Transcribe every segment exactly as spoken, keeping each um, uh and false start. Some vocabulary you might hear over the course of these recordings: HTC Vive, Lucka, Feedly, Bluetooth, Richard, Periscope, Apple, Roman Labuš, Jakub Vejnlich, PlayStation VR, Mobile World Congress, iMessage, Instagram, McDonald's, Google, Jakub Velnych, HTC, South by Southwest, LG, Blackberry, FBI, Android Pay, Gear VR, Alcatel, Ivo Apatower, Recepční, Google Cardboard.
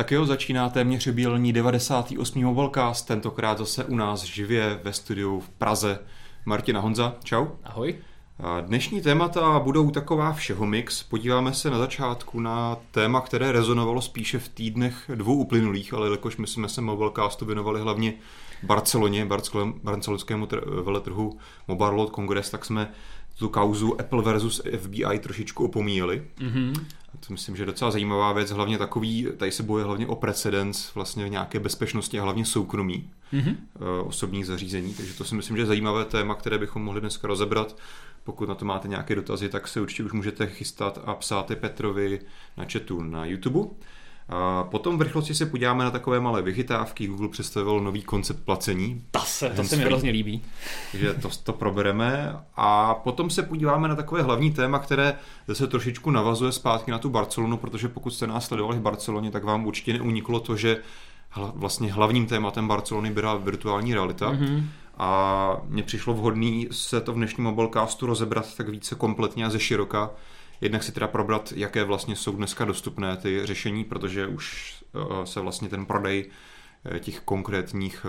Tak jo, začíná téměř jubilejní devadesátý osmý Mobilecast, tentokrát zase u nás živě ve studiu v Praze. Martina, Honza, čau. Ahoj. Dnešní témata budou taková všehomix. Podíváme se na začátku na téma, které rezonovalo spíše v týdnech dvou uplynulých, ale jelikož my jsme se Mobilecastu věnovali hlavně Barceloně, barcelonskému veletrhu Mobile World Congress, tak jsme tu kauzu Apple versus F B I trošičku opomíjeli. Mm-hmm. A to myslím, že je docela zajímavá věc, hlavně takový, tady se bojuje hlavně o precedens vlastně v nějaké bezpečnosti a hlavně soukromí mm-hmm. osobních zařízení, takže to si myslím, že je zajímavé téma, které bychom mohli dneska rozebrat. Pokud na to máte nějaké dotazy, tak se určitě už můžete chystat a psát Petrovi na chatu na YouTube. A potom v rychlosti se podíváme na takové malé vychytávky. Google představil nový koncept placení. Ta se, to se mi hrozně líbí. Takže to, to probereme. A potom se podíváme na takové hlavní téma, které zase trošičku navazuje zpátky na tu Barcelonu, protože pokud jste nás sledovali v Barceloně, tak vám určitě neuniklo to, že hla, vlastně hlavním tématem Barcelony byla virtuální realita. Mm-hmm. A mně přišlo vhodný se to v dnešním Mobilecastu rozebrat tak více kompletně a ze široka. Jednak si teda probrat, jaké vlastně jsou dneska dostupné ty řešení, protože už se vlastně ten prodej těch konkrétních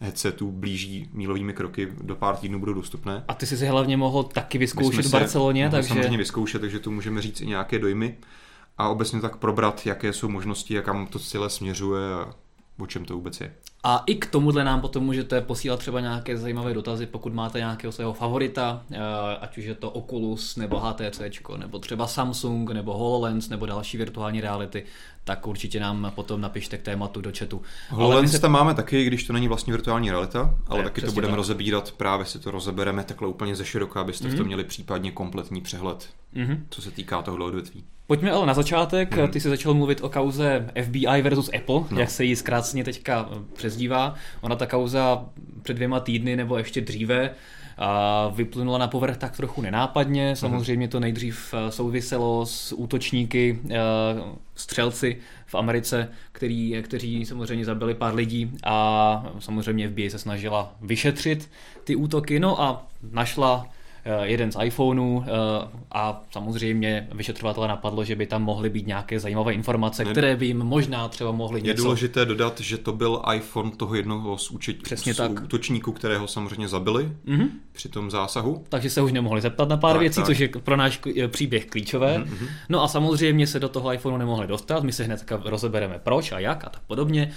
headsetů blíží mílovými kroky, do pár týdnů budou dostupné. A ty jsi si hlavně mohl taky vyzkoušet v Barceloně, takže... samozřejmě vyzkoušet, takže tu můžeme říct i nějaké dojmy a obecně tak probrat, jaké jsou možnosti, jakam to celé směřuje a o čem to vůbec je. A i k tomuhle nám potom můžete posílat třeba nějaké zajímavé dotazy, pokud máte nějakého svého favorita, ať už je to Oculus, nebo H T C, nebo třeba Samsung, nebo HoloLens, nebo další virtuální reality, tak určitě nám potom napište k tématu do chatu. HoloLens se... tam máme taky, když to není vlastně virtuální realita, ale ne, taky to budeme tak. rozebírat, právě si to rozebereme takhle úplně ze široka, abyste mm-hmm. v tom měli případně kompletní přehled, mm-hmm. co se týká tohoto odvětví. Pojďme ale na začátek, mm-hmm. ty jsi začal mluvit o kauze F B I versus Apple, no. jak se jí zkráceně teďka přezdívá. Ona ta kauza před dvěma týdny nebo ještě dříve a vyplynula na povrch tak trochu nenápadně. Samozřejmě to nejdřív souviselo s útočníky, střelci v Americe, který, kteří samozřejmě zabili pár lidí a samozřejmě F B I se snažila vyšetřit ty útoky. No a našla jeden z iPhoneů a samozřejmě vyšetřovatele napadlo, že by tam mohly být nějaké zajímavé informace, které by jim možná třeba mohly něco... Je důležité dodat, že to byl iPhone toho jednoho z, účet... z útočníků, kterého samozřejmě zabili mm-hmm. při tom zásahu. Takže se už nemohli zeptat na pár tak, věcí, tak. což je pro náš příběh klíčové. Mm-hmm. No a samozřejmě se do toho iPhoneu nemohli dostat, my se hnedka rozebereme proč a jak a tak podobně.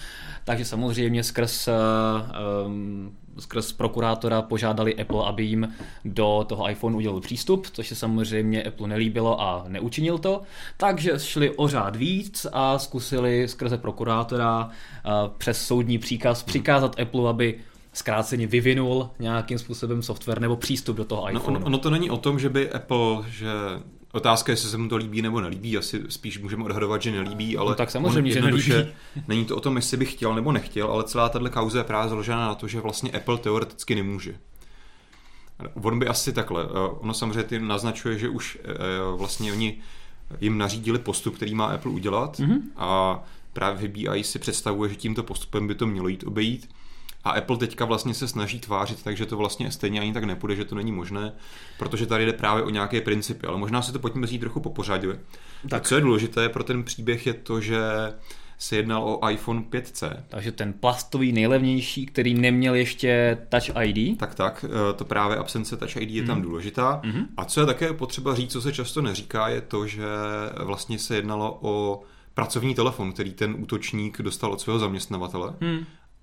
Takže samozřejmě skrz... Um, skrz prokurátora požádali Apple, aby jim do toho iPhoneu udělal přístup, což se samozřejmě Apple nelíbilo a neučinil to, takže šli o řád víc a zkusili skrze prokurátora přes soudní příkaz přikázat Apple, aby zkráceně vyvinul nějakým způsobem software nebo přístup do toho iPhoneu. No, ono to není o tom, že by Apple, že otázka je, jestli se mu to líbí nebo nelíbí, asi spíš můžeme odhadovat, že nelíbí, ale no tak samozřejmě, že nelíbí. Není to o tom, jestli by chtěl nebo nechtěl, ale celá tato kauza je právě založena na to, že vlastně Apple teoreticky nemůže. On by asi takhle, ono samozřejmě tím naznačuje, že už vlastně oni jim nařídili postup, který má Apple udělat mm-hmm. a právě F B I si představuje, že tímto postupem by to mělo jít obejít. A Apple teďka vlastně se snaží tvářit, takže to vlastně stejně ani tak nepůjde, že to není možné, protože tady jde právě o nějaké principy, ale možná se to pojďme říct trochu popořadě. Tak. Co je důležité pro ten příběh je to, že se jednal o iPhone pět cé. Takže ten plastový nejlevnější, který neměl ještě Touch I D. Tak, tak, to právě absence Touch I D je mm. tam důležitá. Mm-hmm. A co je také potřeba říct, co se často neříká, je to, že vlastně se jednalo o pracovní telefon, který ten útočník dostal od svého zaměstnavatele. Mm.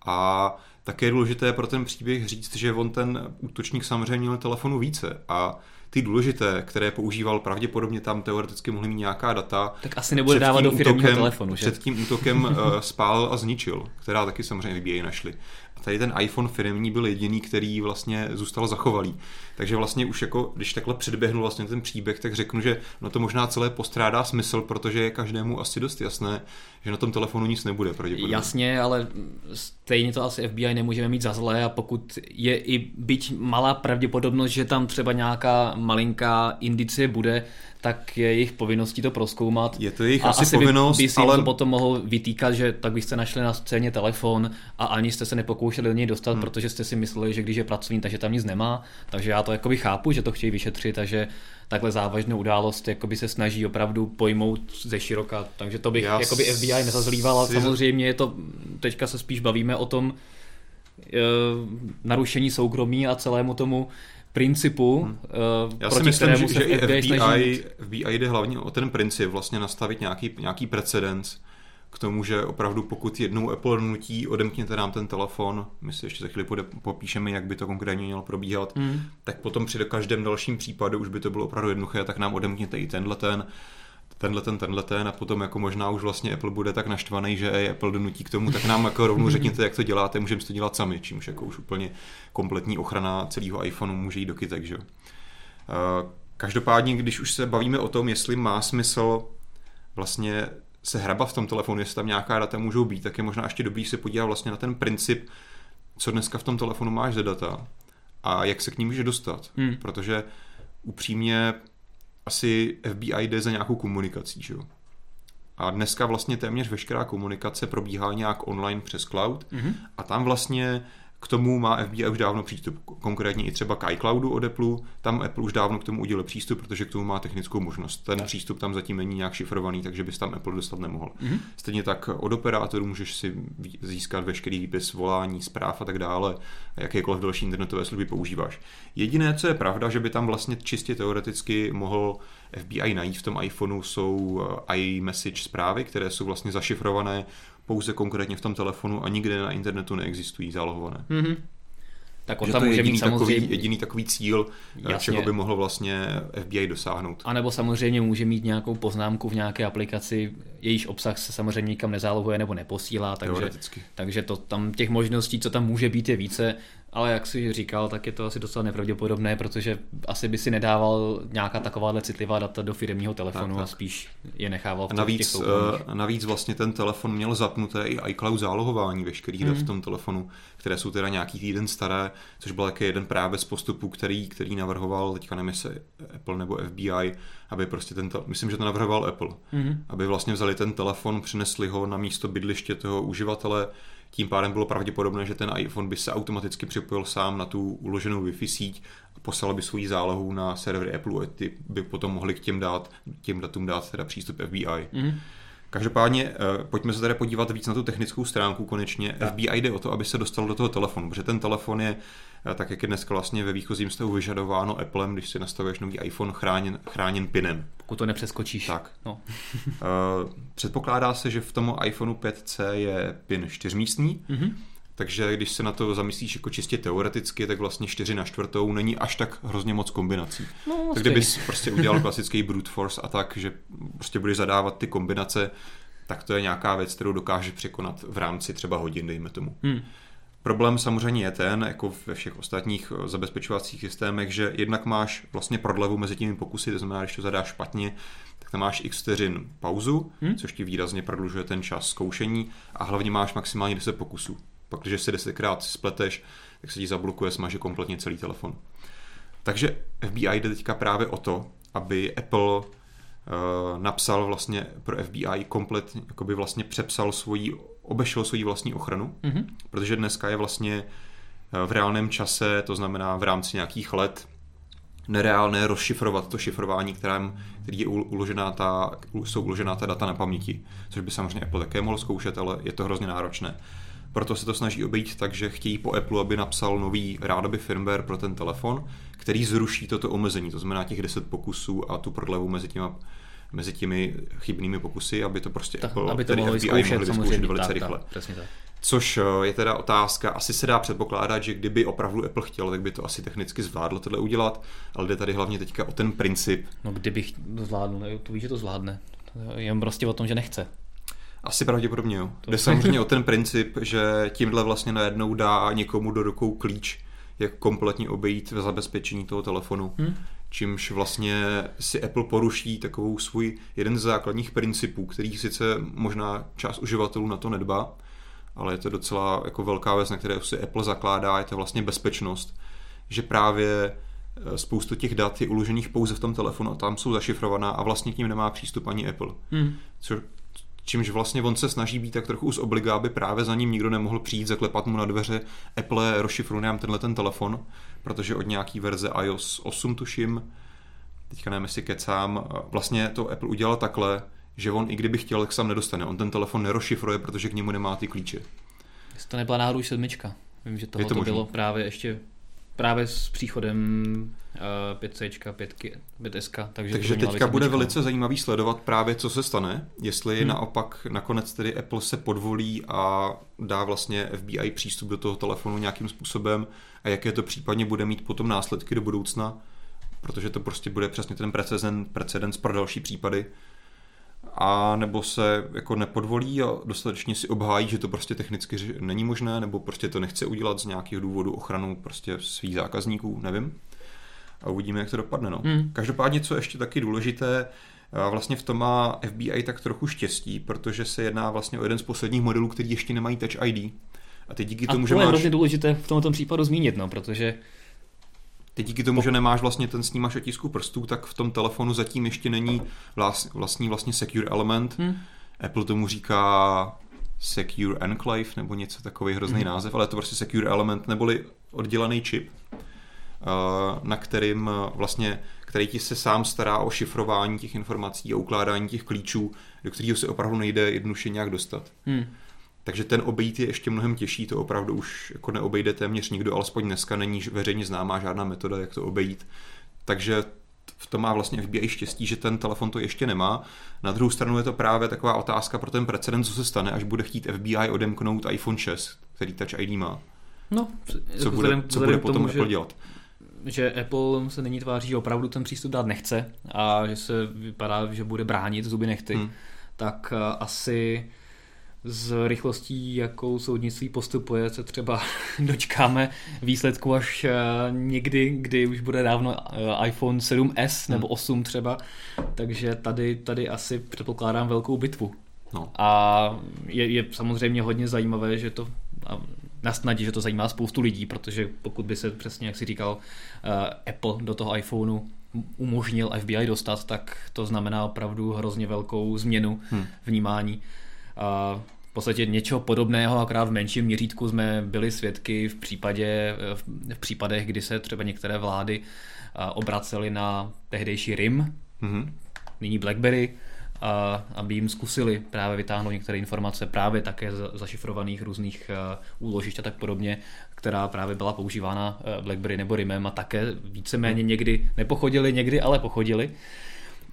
A také je důležité pro ten příběh říct, že on ten útočník samozřejmě měl telefonu více a ty důležité, které používal, pravděpodobně tam teoreticky mohly mít nějaká data. Tak asi nebude dávat do firmního telefonu, že? Před tím útokem spálil a zničil, která taky samozřejmě F B I našli. A tady ten iPhone firemní byl jediný, který vlastně zůstal zachovalý. Takže vlastně už jako, když takhle předběhnu vlastně ten příběh, tak řeknu, že no to možná celé postrádá smysl, protože je každému asi dost jasné, že na tom telefonu nic nebude pravděpodobně. Jasně, ale stejně to asi F B I nemůžeme mít za zlé a pokud je i byť malá pravděpodobnost, že tam třeba nějaká malinká indicie bude, tak je jejich povinností to prozkoumat. Je to jejich a asi, asi povinnost, by, by si ale... to potom mohou vytýkat, že tak byste našli na scéně telefon a ani jste se nepokoušeli do něj dostat, hmm. protože jste si mysleli, že když je pracovní, takže tam nic nemá. Takže já to jakoby chápu, že to chtějí vyšetřit, takže takhle závažnou událost jakoby se snaží opravdu pojmout ze široka. Takže to bych já jakoby F B I nezazlíval, si... samozřejmě je to, teďka se spíš bavíme o tom e, narušení soukromí a celému tomu principu, hmm. Já proti si myslím, kterému že, že F B I, snaží... F B I jde hlavně o ten princip, vlastně nastavit nějaký, nějaký precedens k tomu, že opravdu pokud jednou Apple nutí, odemkněte nám ten telefon, my si ještě za chvíli popíšeme, jak by to konkrétně mělo probíhat, hmm. tak potom při každém dalším případu už by to bylo opravdu jednoduché, tak nám odemkněte i tenhle ten, tenhle ten, tenhle ten a potom jako možná už vlastně Apple bude tak naštvaný, že ej, Apple donutí k tomu, tak nám jako rovnou řekněte, jak to děláte, můžeme to dělat sami, čímž jako už úplně kompletní ochrana celého iPhoneu může jít do kytek, že? Každopádně, když už se bavíme o tom, jestli má smysl vlastně se hrabat v tom telefonu, jestli tam nějaká data můžou být, tak je možná ještě dobrý se podívat vlastně na ten princip, co dneska v tom telefonu máš za data a jak se k ní můžeš dostat, hmm. protože upřímně asi F B I jde za nějakou komunikací, že jo. A dneska vlastně téměř veškerá komunikace probíhá nějak online přes cloud mm-hmm. a tam vlastně k tomu má F B I už dávno přístup, konkrétně i třeba k iCloudu od Apple, tam Apple už dávno k tomu udělal přístup, protože k tomu má technickou možnost. Ten tak. přístup tam zatím není nějak šifrovaný, takže bys tam Apple dostat nemohl. Mm-hmm. Stejně tak od operátorů můžeš si získat veškerý výpis volání, zpráv a tak dále, a jakékoliv další internetové služby používáš. Jediné, co je pravda, že by tam vlastně čistě teoreticky mohl F B I najít v tom iPhoneu, jsou iMessage zprávy, které jsou vlastně zašifrované pouze konkrétně v tom telefonu a nikde na internetu neexistují zálohované. Mm-hmm. Tak on tam může mít samozřejmě... Takový, jediný takový cíl, jasně. čeho by mohlo vlastně F B I dosáhnout. A nebo samozřejmě může mít nějakou poznámku v nějaké aplikaci, jejíž obsah se samozřejmě nikam nezálohuje nebo neposílá, takže, takže to tam těch možností, co tam může být, je více, ale jak jsi říkal, tak je to asi docela nepravděpodobné, protože asi by si nedával nějaká takováhle citlivá data do firemního telefonu tak, tak. a spíš je nechával v těch soukromých. Navíc, navíc vlastně ten telefon měl zapnuté i iCloud zálohování veškerých hmm. dat v tom telefonu, které jsou teda nějaký týden staré, což byl taky jeden právě z postupů, který, který navrhoval, teďka nevím, jestli Apple nebo F B I, aby prostě ten, myslím, že to navrhoval Apple, mm-hmm. aby vlastně vzali ten telefon, přinesli ho na místo bydliště toho uživatele, tím pádem bylo pravděpodobné, že ten iPhone by se automaticky připojil sám na tu uloženou Wi-Fi síť a poslal by svoji zálohu na servery Apple a ty by potom mohli k těm, dát, těm datům dát teda přístup F B I. Mm-hmm. Každopádně pojďme se tady podívat víc na tu technickou stránku konečně. Tak. F B I jde o to, aby se dostalo do toho telefonu, protože ten telefon je, tak jak je dneska vlastně ve výchozím stavu vyžadováno Applem, když si nastavuješ nový iPhone, chráněn, chráněn pinem. Pokud to nepřeskočíš. Tak. No. Předpokládá se, že v tom iPhoneu pět C je pin čtyřmístný, mm-hmm. takže když se na to zamyslíš jako čistě teoreticky, tak vlastně čtyři na čtvrtou není až tak hrozně moc kombinací. No, tak kdybys prostě udělal klasický brute force a tak, že prostě budeš zadávat ty kombinace, tak to je nějaká věc, kterou dokáže překonat v rámci třeba hodin, dejme tomu. Hmm. Problém samozřejmě je ten, jako ve všech ostatních zabezpečovacích systémech, že jednak máš vlastně prodlevu mezi těmi pokusy, to znamená, když to zadáš špatně, tak tam máš x vteřin pauzu, hmm. což ti výrazně prodlužuje ten čas zkoušení a hlavně máš maximálně deset pokusů. Pak, když se desetkrát spleteš, tak se ti zablokuje, smaže kompletně celý telefon. Takže F B I jde teďka právě o to, aby Apple uh, napsal vlastně pro F B I komplet, jakoby vlastně přepsal svoji, obešel svoji vlastní ochranu, mm-hmm. protože dneska je vlastně v reálném čase, to znamená v rámci nějakých let, nereálné rozšifrovat to šifrování, kterém, který je uložená ta, jsou uložená ta data na paměti, což by samozřejmě Apple také mohl zkoušet, ale je to hrozně náročné. Proto se to snaží obejít tak, že chtějí po Apple, aby napsal nový rádoby firmware pro ten telefon, který zruší toto omezení, to znamená těch deset pokusů a tu prodlevu mezi těmi, mezi těmi chybnými pokusy, aby to prostě tak, Apple, aby to mohli zkoušet, vyzkoušet velice rychle. Tak, tak. Což je teda otázka, asi se dá předpokládat, že kdyby opravdu Apple chtěl, tak by to asi technicky zvládlo tohle udělat, ale jde tady hlavně teďka o ten princip. No kdybych to zvládl, to víš, že to zvládne, jen prostě o tom, že nechce. Asi pravděpodobně jo. Jde samozřejmě o ten princip, že tímhle vlastně najednou dá někomu do rukou klíč, jak kompletně obejít ve zabezpečení toho telefonu, hmm. čímž vlastně si Apple poruší takovou svůj jeden z základních principů, který sice možná část uživatelů na to nedbá, ale je to docela jako velká věc, na které si Apple zakládá, je to vlastně bezpečnost, že právě spoustu těch dat je uložených pouze v tom telefonu a tam jsou zašifrovaná a vlastně k nim nemá přístup ani Apple. Hmm. Co, čímž vlastně on se snaží být tak trochu už obliga, aby právě za ním nikdo nemohl přijít, zaklepat mu na dveře, Apple, rozšifruj nám tenhle ten telefon, protože od nějaký verze i O S osm tuším, teďka nevím, jestli kecám, vlastně to Apple udělal takhle, že on i kdyby chtěl, tak sám nedostane. On ten telefon nerozšifruje, protože k němu nemá ty klíče. Jestli to nebyla náhodou sedmička. Vím, že tohle to, to bylo právě ještě právě s příchodem pět cé, pět es ká. Takže, takže teďka bude velice zajímavý sledovat právě, co se stane, jestli hmm. naopak nakonec tedy Apple se podvolí a dá vlastně F B I přístup do toho telefonu nějakým způsobem a jaké to případně bude mít potom následky do budoucna, protože to prostě bude přesně ten precedens, precedens pro další případy. A nebo se jako nepodvolí a dostatečně si obhájí, že to prostě technicky není možné, nebo prostě to nechce udělat z nějakého důvodu ochranu prostě svých zákazníků, nevím. A uvidíme, jak to dopadne. No. Hmm. Každopádně, co ještě taky důležité, vlastně v tom má F B I tak trochu štěstí, protože se jedná vlastně o jeden z posledních modelů, který ještě nemají Touch I D. A ty díky tomu, že máš... A to je hrozně důležité v tomto případu zmínit, no, protože... Teď díky tomu, že nemáš vlastně ten snímač otisku prstů, tak v tom telefonu zatím ještě není vlastní vlastně secure element. Hmm. Apple tomu říká Secure Enclave nebo něco takový hrozný hmm. název, ale to prostě secure element neboli oddělený čip, na kterým vlastně, který ti se sám stará o šifrování těch informací a ukládání těch klíčů, do kterého se opravdu nejde jednoduše nějak dostat. Hmm. Takže ten obejít je ještě mnohem těžší, to opravdu už jako neobejde téměř nikdo, alespoň dneska není veřejně známá žádná metoda, jak to obejít. Takže v tom má vlastně F B I štěstí, že ten telefon to ještě nemá. Na druhou stranu je to právě taková otázka pro ten precedens, co se stane, až bude chtít F B I odemknout iPhone šest, který Touch I D má. No, co bude, vzhledem, co bude potom tomu, Apple že, dělat? Že Apple se nyní tváří, že opravdu ten přístup dát nechce a že se vypadá, že bude bránit zuby nehty, hmm. tak asi... s rychlostí, jakou soudnictví postupuje, se třeba dočkáme výsledku až někdy, kdy už bude dávno iPhone sedm es nebo osm třeba, takže tady, tady asi předpokládám velkou bitvu. No. A je, je samozřejmě hodně zajímavé, že to nasnadí, že to zajímá spoustu lidí, protože pokud by se přesně, jak si říkal, Apple do toho iPhoneu umožnil F B I dostat, tak to znamená opravdu hrozně velkou změnu hmm. vnímání. A v podstatě něčeho podobného, akorát v menším měřítku jsme byli svědky v případě, v případech, kdy se třeba některé vlády obracely na tehdejší R I M, mm-hmm. nyní Blackberry, a, aby jim zkusili právě vytáhnout některé informace právě také zašifrovaných různých úložišť a tak podobně, která právě byla používána Blackberry nebo RIMem a také víceméně někdy nepochodili, někdy ale pochodili.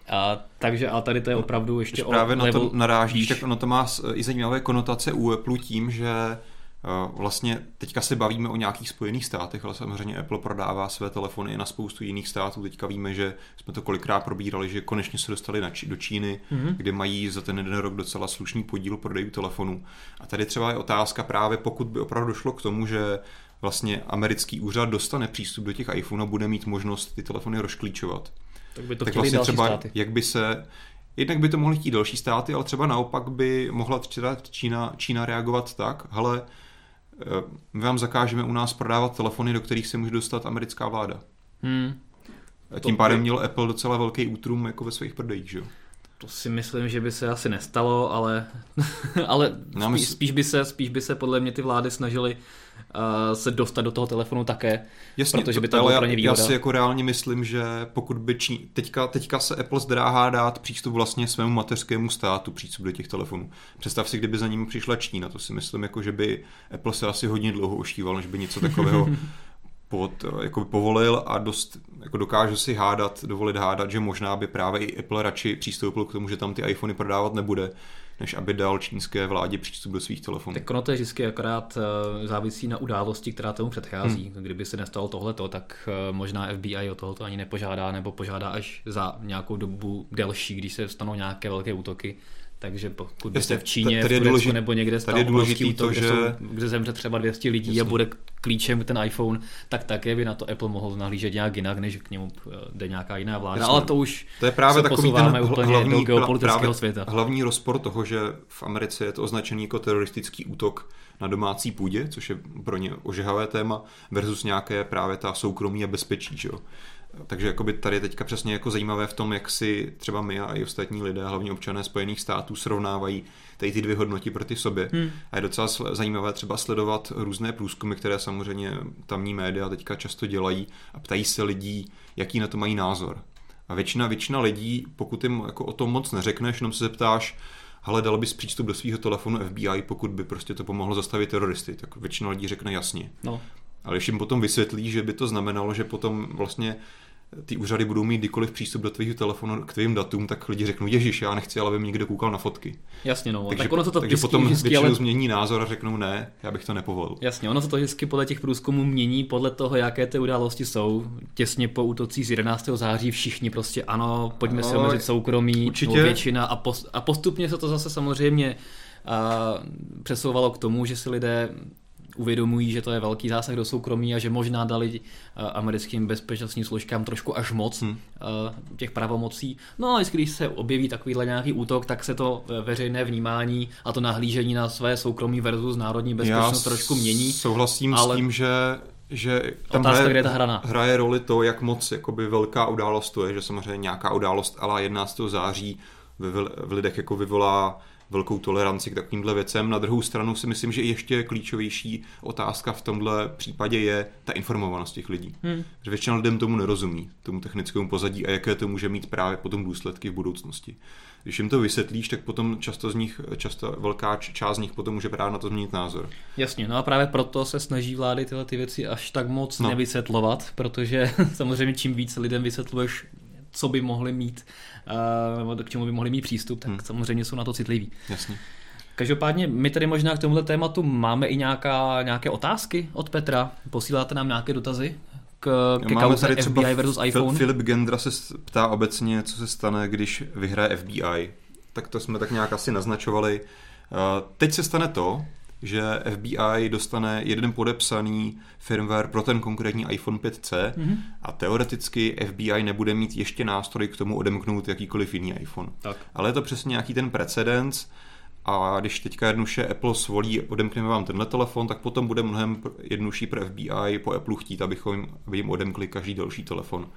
A, takže a tady to je opravdu ještě o právě na to narážíš, tak ono to má i zajímavé konotace u Apple tím, že vlastně teďka se bavíme o nějakých Spojených státech, ale samozřejmě Apple prodává své telefony i na spoustu jiných států. Teďka víme, že jsme to kolikrát probírali, že konečně se dostali na Č- do Číny, mm-hmm. kde mají za ten jeden rok docela slušný podíl prodejů telefonů. A tady třeba je otázka právě, pokud by opravdu došlo k tomu, že vlastně americký úřad dostane přístup do těch iPhone a bude mít možnost ty telefony rozklíčovat. Tak by to tak chtěli vlastně další třeba, státy. Jak by se, jednak by to mohly chtít další státy, ale třeba naopak by mohla třeba Čína, Čína reagovat tak, hele, my vám zakážeme u nás prodávat telefony, do kterých se může dostat americká vláda. Hmm. A tím to pádem by... měl Apple docela velký útrum jako ve svých prodejích, že jo? To si myslím, že by se asi nestalo, ale, ale spíš, spíš, by se, spíš by se podle mě ty vlády snažily uh, se dostat do toho telefonu také, jasně, protože by to bylo pro ně výhoda. Já si jako reálně myslím, že pokud by Čín... Teďka, teďka se Apple zdráhá dát přístup vlastně svému mateřskému státu, přístup do těch telefonů. Představ si, kdyby za nimi přišla Čína, to si myslím, jako, že by Apple se asi hodně dlouho oštíval, než by něco takového... Pod, jako povolil a dost jako dokáže si hádat, dovolit hádat, že možná by právě i Apple radši přistoupil k tomu, že tam ty iPhony prodávat nebude, než aby dal čínské vládě přístup do svých telefonů. Tak ono to je vždycky akorát závisí na události, která tomu předchází. Hmm. Kdyby se nestalo tohleto, tak možná F B I o tohoto ani nepožádá, nebo požádá až za nějakou dobu delší, když se stanou nějaké velké útoky. Takže pokud byste v Číně, v Turecku nebo někde stál obrovský útok, že... kde zemře třeba dvě stě lidí jasný. A bude klíčem ten iPhone, tak také by na to Apple mohl nahlížet nějak jinak, než k němu jde nějaká jiná vláda. Jasný. Ale to už to je právě se posouváme úplně hlavní, do geopolitického světa. Hlavní rozpor toho, že v Americe je to označený jako teroristický útok na domácí půdě, což je pro ně ožehavé téma, versus nějaké právě ta soukromí a bezpečí, že jo. Takže jakoby tady je teďka přesně jako zajímavé v tom, jak si třeba my a i ostatní lidé, hlavně občané Spojených států, srovnávají tady ty dvě hodnoty proti sobě. Hmm. A je docela zajímavé třeba sledovat různé průzkumy, které samozřejmě tamní média teďka často dělají a ptají se lidí, jaký na to mají názor. A většina, většina lidí, pokud jim jako o tom moc neřekneš, jenom se zeptáš, hele, dal bys přístup do svého telefonu F B I, pokud by prostě to pomohlo zastavit teroristy, tak většina lidí řekne jasně. No. Ale když jim potom vysvětlí, že by to znamenalo, že potom vlastně ty úřady budou mít kdykoliv přístup do tvého telefonu k tvým datům, tak lidi řeknou, ježiš, já nechci, ale by mi někdo koukal na fotky. Jasně, no. Takže, tak ono to to takže vždycky, potom vždycky, většinou ale... změní názor a řeknou ne, já bych to nepovolil. Jasně, ono to to vždycky podle těch průzkumů mění, podle toho, jaké ty události jsou. Těsně po útocích z jedenáctého září všichni prostě ano, pojďme no, si omezit soukromí, většina a, post, a postupně se to zase samozřejmě a, přesouvalo k tomu, že si lidé uvědomují, že to je velký zásah do soukromí a že možná dali americkým bezpečnostním složkám trošku až moc hmm. těch pravomocí. No a když se objeví takovýhle nějaký útok, tak se to veřejné vnímání a to nahlížení na své soukromí versus národní bezpečnost Já trošku mění. Souhlasím ale... s tím, že že tam otázka, hraje, ta hraje roli to, jak moc jakoby velká událost to je, že samozřejmě nějaká událost ala jedenáctého září v lidech jako vyvolá velkou toleranci k takovýmhle věcem. Na druhou stranu si myslím, že ještě klíčovější otázka v tomhle případě je ta informovanost těch lidí. Hmm. Že většina lidem tomu nerozumí, tomu technickému pozadí a jaké to může mít právě potom důsledky v budoucnosti. Když jim to vysvětlíš, tak potom často z nich, často velká část z nich potom může právě na to změnit názor. Jasně, no a právě proto se snaží vlády tyhle ty věci až tak moc no. nevysvětlovat, protože samozřejmě čím víc lidem vysvětluješ, co by mohli mít, nebo k čemu by mohli mít přístup, tak hmm. samozřejmě jsou na to citliví. Jasně. Každopádně my tady možná k tomuto tématu máme i nějaká, nějaké otázky od Petra. Posíláte nám nějaké dotazy k, ke kauze F B I versus iPhone? Filip Gendra se ptá obecně, co se stane, když vyhraje F B I. Tak to jsme tak nějak asi naznačovali. Teď se stane to, že F B I dostane jeden podepsaný firmware pro ten konkrétní iPhone pět C mm-hmm. a teoreticky F B I nebude mít ještě nástroj k tomu odemknout jakýkoliv jiný iPhone. Tak. Ale je to přesně nějaký ten precedens a když teďka jednoduše Apple svolí, odemkneme vám tenhle telefon, tak potom bude mnohem jednodušší pro F B I po Apple chtít, abychom, aby jim odemkli každý další telefon.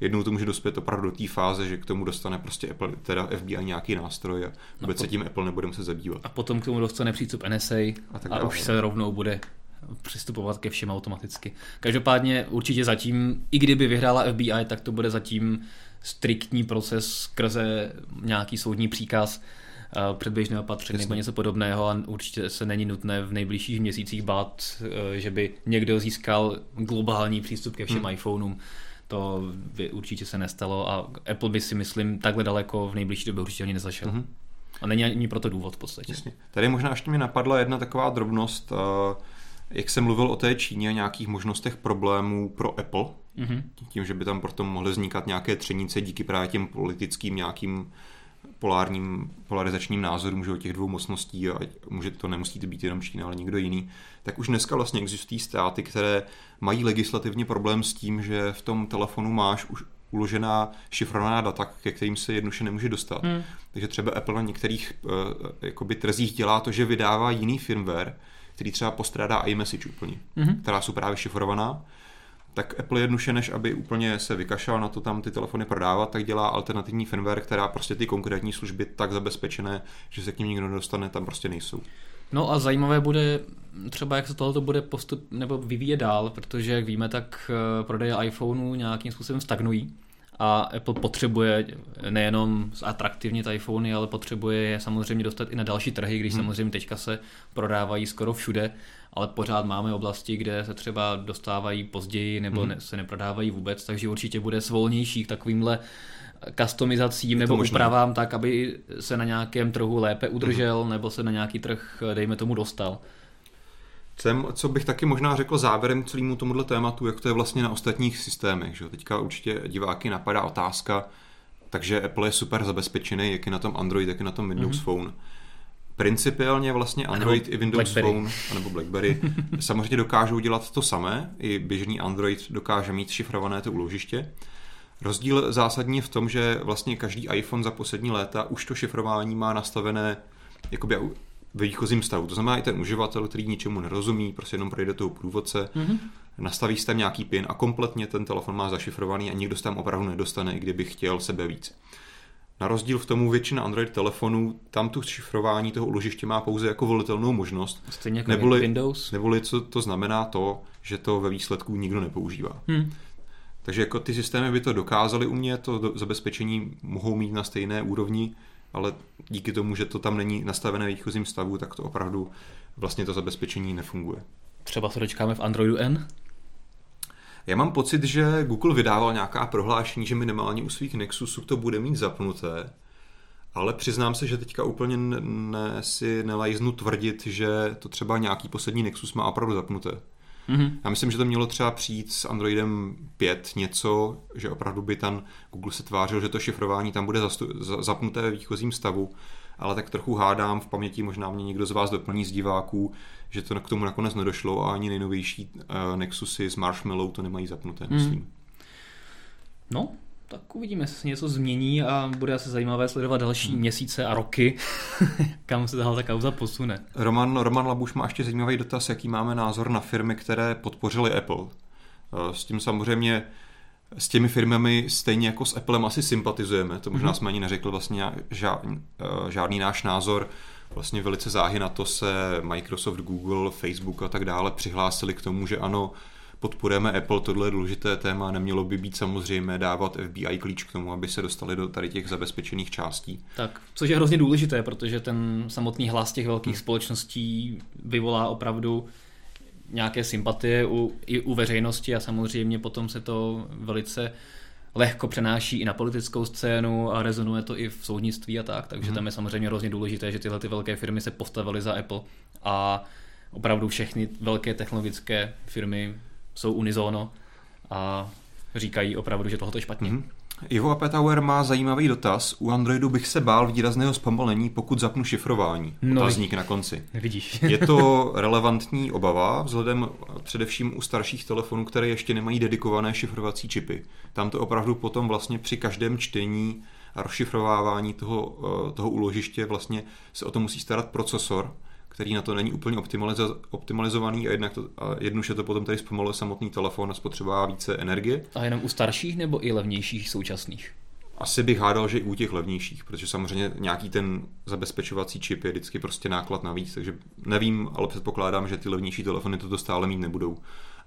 Jednou to může dospět opravdu do té fáze, že k tomu dostane prostě Apple, teda F B I nějaký nástroj a vůbec a po... se tím Apple nebudeme se zabývat. A potom k tomu dostane přístup N S A a, tak a už se rovnou bude přistupovat ke všem automaticky. Každopádně určitě zatím, i kdyby vyhrála F B I, tak to bude zatím striktní proces skrze nějaký soudní příkaz, předběžné opatření nebo něco podobného a určitě se není nutné v nejbližších měsících bát, že by někdo získal globální přístup ke všem hmm. iPhoneům. To by určitě se nestalo a Apple by si myslím takhle daleko v nejbližší době určitě ani nezašel. Mm-hmm. A není ani proto důvod v podstatě. Jasně. Tady možná ještě mi napadla jedna taková drobnost, jak jsem mluvil o té Číně a nějakých možnostech problémů pro Apple, mm-hmm. tím, že by tam proto mohly vznikat nějaké třenice díky právě těm politickým nějakým polárním, polarizačním názorům, že o těch dvou mocností a může to nemusíte být jenom Čína, ale někdo jiný, tak už dneska vlastně existují státy, které mají legislativně problém s tím, že v tom telefonu máš už uložená šifrovaná data, ke kterým se jednoduše nemůže dostat. Hmm. Takže třeba Apple na některých jakoby trzích dělá to, že vydává jiný firmware, který třeba postrádá iMessage úplně, hmm. která jsou právě šifrovaná. Tak Apple jednoduše, než aby úplně se vykašal na to tam ty telefony prodávat, tak dělá alternativní firmware, která prostě ty konkrétní služby tak zabezpečené, že se k nim nikdo nedostane, tam prostě nejsou. No a zajímavé bude třeba, jak se tohleto bude postup nebo vyvíjet dál, protože jak víme, tak prodeje iPhoneů nějakým způsobem stagnují a Apple potřebuje nejenom zatraktivnit iPhony, ale potřebuje je samozřejmě dostat i na další trhy, když hmm. samozřejmě teďka se prodávají skoro všude, ale pořád máme oblasti, kde se třeba dostávají později nebo hmm. ne, se neprodávají vůbec, takže určitě bude svolnější k takovýmhle customizacím nebo možná úpravám tak, aby se na nějakém trhu lépe udržel hmm. nebo se na nějaký trh, dejme tomu, dostal. Co bych taky možná řekl závěrem celému tomuhle tématu, jak to je vlastně na ostatních systémech. Že? Teďka určitě diváky napadá otázka, takže Apple je super zabezpečený, jak je na tom Android, jak je na tom Windows mm-hmm. Phone. Principiálně vlastně Android i Windows Blackberry. Phone, anebo Blackberry, samozřejmě dokážou dělat to samé, i běžný Android dokáže mít šifrované to úložiště. Rozdíl zásadní je v tom, že vlastně každý iPhone za poslední léta už to šifrování má nastavené jakoby ve výchozím stavu. To znamená i ten uživatel, který ničemu nerozumí, prostě jenom projde toho průvodce, mm-hmm. nastavíš tam nějaký pin a kompletně ten telefon má zašifrovaný a nikdo se tam opravdu nedostane, i kdyby chtěl sebe víc. Na rozdíl v tomu většina Android telefonů tam tu šifrování toho úložiště má pouze jako volitelnou možnost. Stejně jako neboli, Windows. Neboli co to znamená to, že to ve výsledku nikdo nepoužívá. Hmm. Takže jako ty systémy by to dokázaly umět, to do, zabezpečení mohou mít na stejné úrovni, ale díky tomu, že to tam není nastavené v výchozím stavu, tak to opravdu vlastně to zabezpečení nefunguje. Třeba se dočkáme v Androidu N? Já mám pocit, že Google vydával nějaká prohlášení, že minimálně u svých Nexusů to bude mít zapnuté, ale přiznám se, že teďka úplně ne, si nelajznu tvrdit, že to třeba nějaký poslední Nexus má opravdu zapnuté. Mm-hmm. Já myslím, že to mělo třeba přijít s Androidem pět něco, že opravdu by tam Google se tvářil, že to šifrování tam bude zastu- zapnuté ve výchozím stavu, ale tak trochu hádám v paměti, možná mě někdo z vás doplní z diváků, že to k tomu nakonec nedošlo a ani nejnovější uh, Nexusy s Marshmallow to nemají zapnuté, myslím. Hmm. No, tak uvidíme, jestli se něco změní a bude asi zajímavé sledovat další hmm. měsíce a roky, kam se tahle ta kauza posune. Roman, Roman Labuš má ještě zajímavý dotaz, jaký máme názor na firmy, které podpořily Apple. S tím samozřejmě S těmi firmami stejně jako s Applem asi sympatizujeme, to možná jsme ani neřekli vlastně žádný, žádný náš názor. Vlastně velice záhy na to se Microsoft, Google, Facebook a tak dále přihlásili k tomu, že ano, podporujeme Apple, tohle je důležité téma, nemělo by být samozřejmě dávat F B I klíč k tomu, aby se dostali do tady těch zabezpečených částí. Tak, což je hrozně důležité, protože ten samotný hlas těch velkých hmm. společností vyvolá opravdu nějaké sympatie u, i u veřejnosti a samozřejmě potom se to velice lehko přenáší i na politickou scénu a rezonuje to i v soudnictví a tak, takže hmm. tam je samozřejmě hrozně důležité, že tyhle ty velké firmy se postavily za Apple a opravdu všechny velké technologické firmy jsou unisono a říkají opravdu, že tohoto je špatně. Hmm. Ivo Apatower má zajímavý dotaz. U Androidu bych se bál výrazného zpomalení, pokud zapnu šifrování. No, otazník na konci. Vidíš. Je to relevantní obava, vzhledem především u starších telefonů, které ještě nemají dedikované šifrovací čipy. Tam to opravdu potom vlastně při každém čtení a rozšifrovávání toho, toho úložiště vlastně se o to musí starat procesor, který na to není úplně optimalizo- optimalizovaný a jednak to, a jednuž je to potom tady zpomaluje samotný telefon a spotřebová více energie. A jenom u starších nebo i levnějších současných? Asi bych hádal, že i u těch levnějších, protože samozřejmě nějaký ten zabezpečovací čip je vždycky prostě náklad navíc, takže nevím, ale předpokládám, že ty levnější telefony toto stále mít nebudou.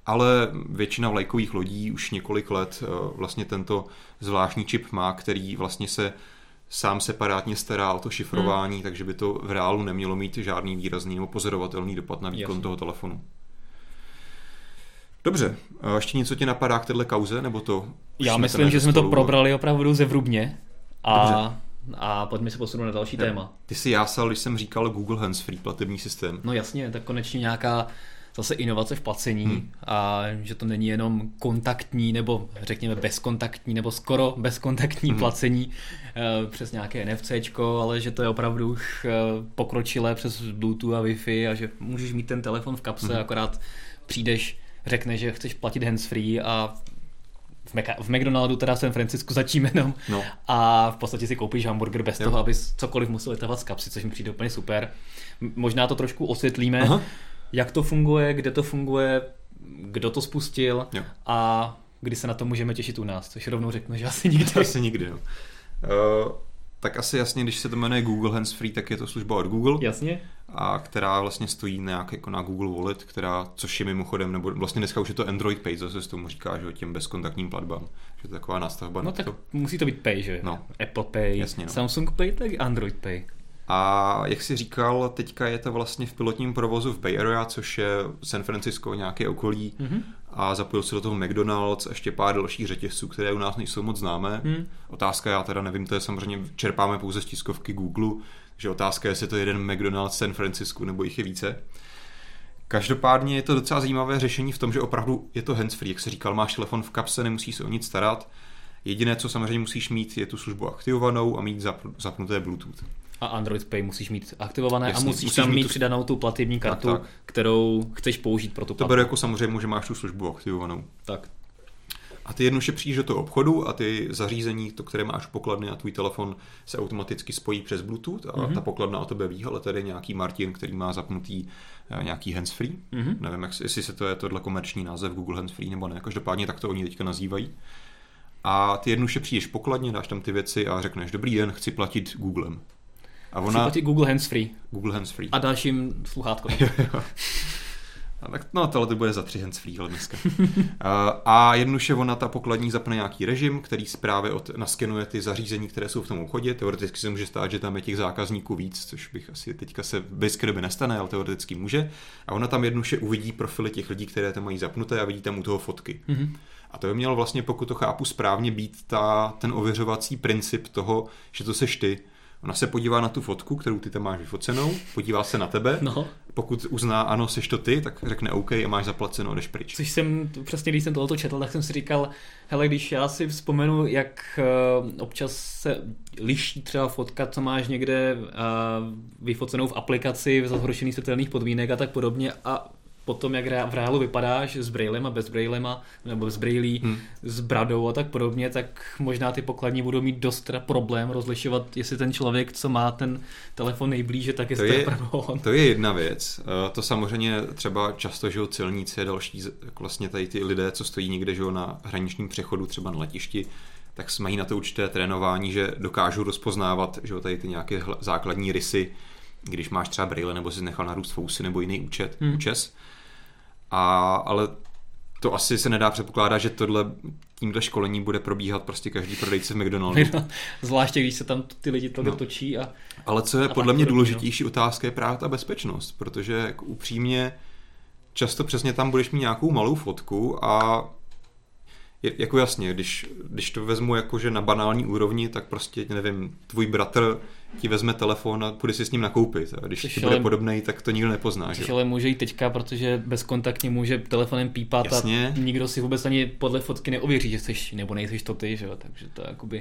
Ale většina vlajkových lodí už několik let vlastně tento zvláštní čip má, který vlastně se sám separátně stará o to šifrování, hmm. takže by to v reálu nemělo mít žádný výrazný nebo pozorovatelný dopad na výkon Jasně. toho telefonu. Dobře, ještě něco tě napadá k téhle kauze, nebo to? Já myslím, že jsme to probrali opravdu zevrubně a, a pojďme se posunout na další ne, téma. Ty si jásal, když jsem říkal Google Hands Free, platební systém. No jasně, tak konečně nějaká zase inovace v placení hmm. a že to není jenom kontaktní nebo řekněme bezkontaktní nebo skoro bezkontaktní hmm. placení e, přes nějaké NFCčko, ale že to je opravdu už pokročilé přes Bluetooth a Wi-Fi a že můžeš mít ten telefon v kapse, hmm. akorát přijdeš, řekneš, že chceš platit handsfree a v, Maca, v McDonaldu teda v San Francisku začím jenom no. a v podstatě si koupíš hamburger bez jo. toho, abys cokoliv musel vytahovat z kapsy, což mi přijde úplně super. Možná to trošku osvětlíme. Aha. Jak to funguje, kde to funguje, kdo to spustil jo. a kdy se na to můžeme těšit u nás, což rovnou řeknu, že asi nikdy. Asi nikdy, no. uh, Tak asi jasně, když se to jmenuje Google Hands Free, tak je to služba od Google, jasně. a která vlastně stojí nějak jako na Google Wallet, která, což je mimochodem, nebo vlastně dneska už je to Android Pay, zase se tomu říká, že těm bezkontaktním platbám, že to je taková nástavba. No tak to... musí to být Pay, že? No. Apple Pay, jasně, no. Samsung Pay, tak Android Pay. A jak jsi říkal, teďka je to vlastně v pilotním provozu v Bay Area, což je San Francisco, nějaké okolí. Mm-hmm. A zapojil se do toho McDonald's a ještě pár dalších řetězců, které u nás nejsou moc známé. Mm. Otázka, já teda nevím, to je samozřejmě, čerpáme pouze z tiskovky Google, že otázka je, jestli to je jeden McDonald's v San Francisco, nebo jich je více. Každopádně je to docela zajímavé řešení v tom, že opravdu je to handsfree. Jak jsi říkal, máš telefon v kapse, nemusíš se o nic starat. Jediné, co samozřejmě musíš mít, je tu službu aktivovanou a mít zapnuté Bluetooth. A Android Pay musíš mít aktivované Jasně, a musíš, musíš tam mít, mít tu... přidanou tu platební kartu, tak, tak. kterou chceš použít pro tu platbu. To beru jako samozřejmě, že máš tu službu aktivovanou. Tak. A ty jednoduše přijdeš do toho obchodu a ty zařízení, to, které máš pokladny a tvůj telefon, se automaticky spojí přes Bluetooth a mm-hmm. ta pokladna o tebe ví, ale tady je nějaký Martin, který má zapnutý nějaký hands free. Mm-hmm. Nevím, jak, jestli se to je tohle komerční název Google Hands Free nebo ne, každopádně tak to oni teďka nazývají. A ty jednoduše přijdeš pokladně, dáš tam ty věci a řekneš, dobrý den, chci platit Googlem. A ona... Chci platit Google Hands Free. Google Hands Free. A dalším sluchátko. A tak, no, tohle to bude za tři hands free dneska. A jednoduše ona, ta pokladní, zapne nějaký režim, který právě od, naskenuje ty zařízení, které jsou v tom obchodě. Teoreticky se může stát, že tam je těch zákazníků víc, což bych asi teďka se bez kreby nestane, ale teoreticky může. A ona tam jednoduše uvidí profily těch lidí, které tam mají zapnuté, a vidí tam u toho fotky. Mm-hmm. A to by měl vlastně, pokud to chápu správně, být ta, ten ověřovací princip toho, že to seš ty. Ona se podívá na tu fotku, kterou ty tam máš vyfocenou, podívá se na tebe, no. Pokud uzná, ano, seš to ty, tak řekne OK a máš zaplaceno, jdeš pryč. Což jsem, přesně když jsem tohoto četl, tak jsem si říkal, hele, když já si vzpomenu, jak občas se liší třeba fotka, co máš někde vyfocenou v aplikaci za zhoršených světelných podmínek a tak podobně, a potom jak v reálu vypadáš s brailem a bez brailema, nebo s brailí, hmm. s bradou a tak podobně, tak možná ty pokladní budou mít dost problém rozlišovat, jestli ten člověk, co má ten telefon nejblíže, tak jestli to je opravdu on. To je jedna věc. To samozřejmě třeba často, že celníci, další vlastně tady ty lidé, co stojí někde, že na hraničním přechodu, třeba na letišti, tak mají na to určité trénování, že dokážou rozpoznávat, že tady ty nějaké základní rysy, když máš třeba braille nebo si nechal narůst fousy nebo jiný účet, hmm. účes. A, ale to asi se nedá předpokládat, že tohle, tímhle školení bude probíhat prostě každý prodejce v McDonaldu. No, zvláště, když se tam ty lidi to no. točí. A, ale co je podle mě důležitější no. otázka je právě ta bezpečnost, protože jako upřímně často přesně tam budeš mít nějakou malou fotku a je, jako jasně, když, když to vezmu jakože na banální úrovni, tak prostě nevím, tvůj bratr ti vezme telefon a půjde si s ním nakoupit. A když ti bude podobnej, tak to nikdo nepozná. Což ale může i teďka, protože bezkontaktně může telefonem pípat. Jasně. A nikdo si vůbec ani podle fotky neověří, že jsi nebo nejseš to ty, že jo. Takže to jakoby...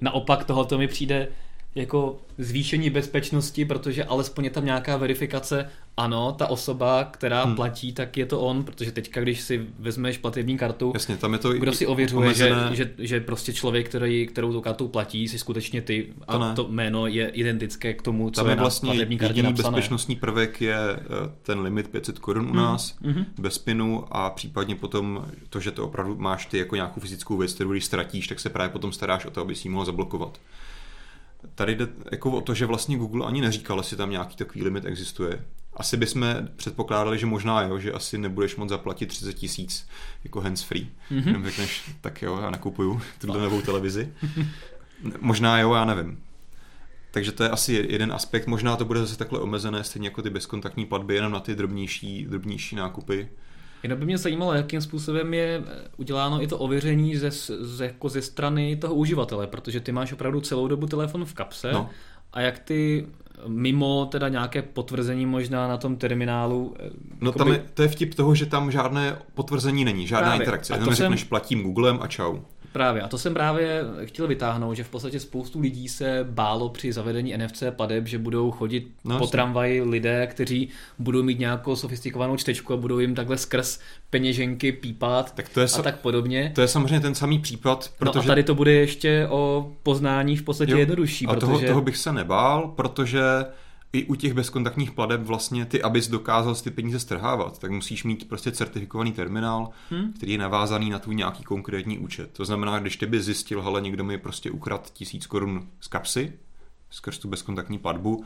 Naopak tohoto mi přijde jako zvýšení bezpečnosti, protože alespoň je tam nějaká verifikace. Ano, ta osoba, která hmm. platí, tak je to on, protože teďka, když si vezmeš platební kartu, jasně, tam je to kdo si ověřuje, omezené... že, že, že prostě člověk, který, kterou tu kartu platí, si skutečně ty a to, to jméno je identické k tomu, co tam je, je na vlastně platební kartě napsané. Bezpečnostní prvek je ten limit pět set korun u nás, hmm. bez pinu a případně potom to, že to opravdu máš ty jako nějakou fyzickou věc, kterou když ztratíš, tak se právě potom staráš o to, aby si ji mohl zablokovat. Tady jde jako o to, že vlastně Google ani neříkal, jestli tam nějaký takový limit existuje. Asi bychom předpokládali, že možná jo, že asi nebudeš moct zaplatit třicet tisíc jako hands free. Mm-hmm. Jenom řekneš, tak jo, já nakupuju tuhle novou televizi. Možná jo, já nevím. Takže to je asi jeden aspekt. Možná to bude zase takhle omezené, stejně jako ty bezkontaktní platby, jenom na ty drobnější, drobnější nákupy. Jenom by mě zajímalo, jakým způsobem je uděláno i to ověření ze, ze, jako ze strany toho uživatele, protože ty máš opravdu celou dobu telefon v kapse no. a jak ty mimo teda nějaké potvrzení možná na tom terminálu... No jakoby... tam je, to je vtip toho, že tam žádné potvrzení není, žádná právě. Interakce. Jenom řekneš jsem... platím Googlem a čau. Právě. A to jsem právě chtěl vytáhnout, že v podstatě spoustu lidí se bálo při zavedení N F C plateb, že budou chodit no, po tramvaji lidé, kteří budou mít nějakou sofistikovanou čtečku a budou jim takhle skrz peněženky pípat tak to je, a tak podobně. To je samozřejmě ten samý případ, protože... No a tady to bude ještě o poznání v podstatě jo, jednodušší, a protože... toho, toho bych se nebál, protože i u těch bezkontaktních plateb vlastně ty, abys dokázal si ty peníze strhávat, tak musíš mít prostě certifikovaný terminál, hmm. který je navázaný na tvůj nějaký konkrétní účet. To znamená, když ty by zjistil, hele, někdo mi prostě ukradl tisíc korun z kapsy, skrz tu bezkontaktní platbu,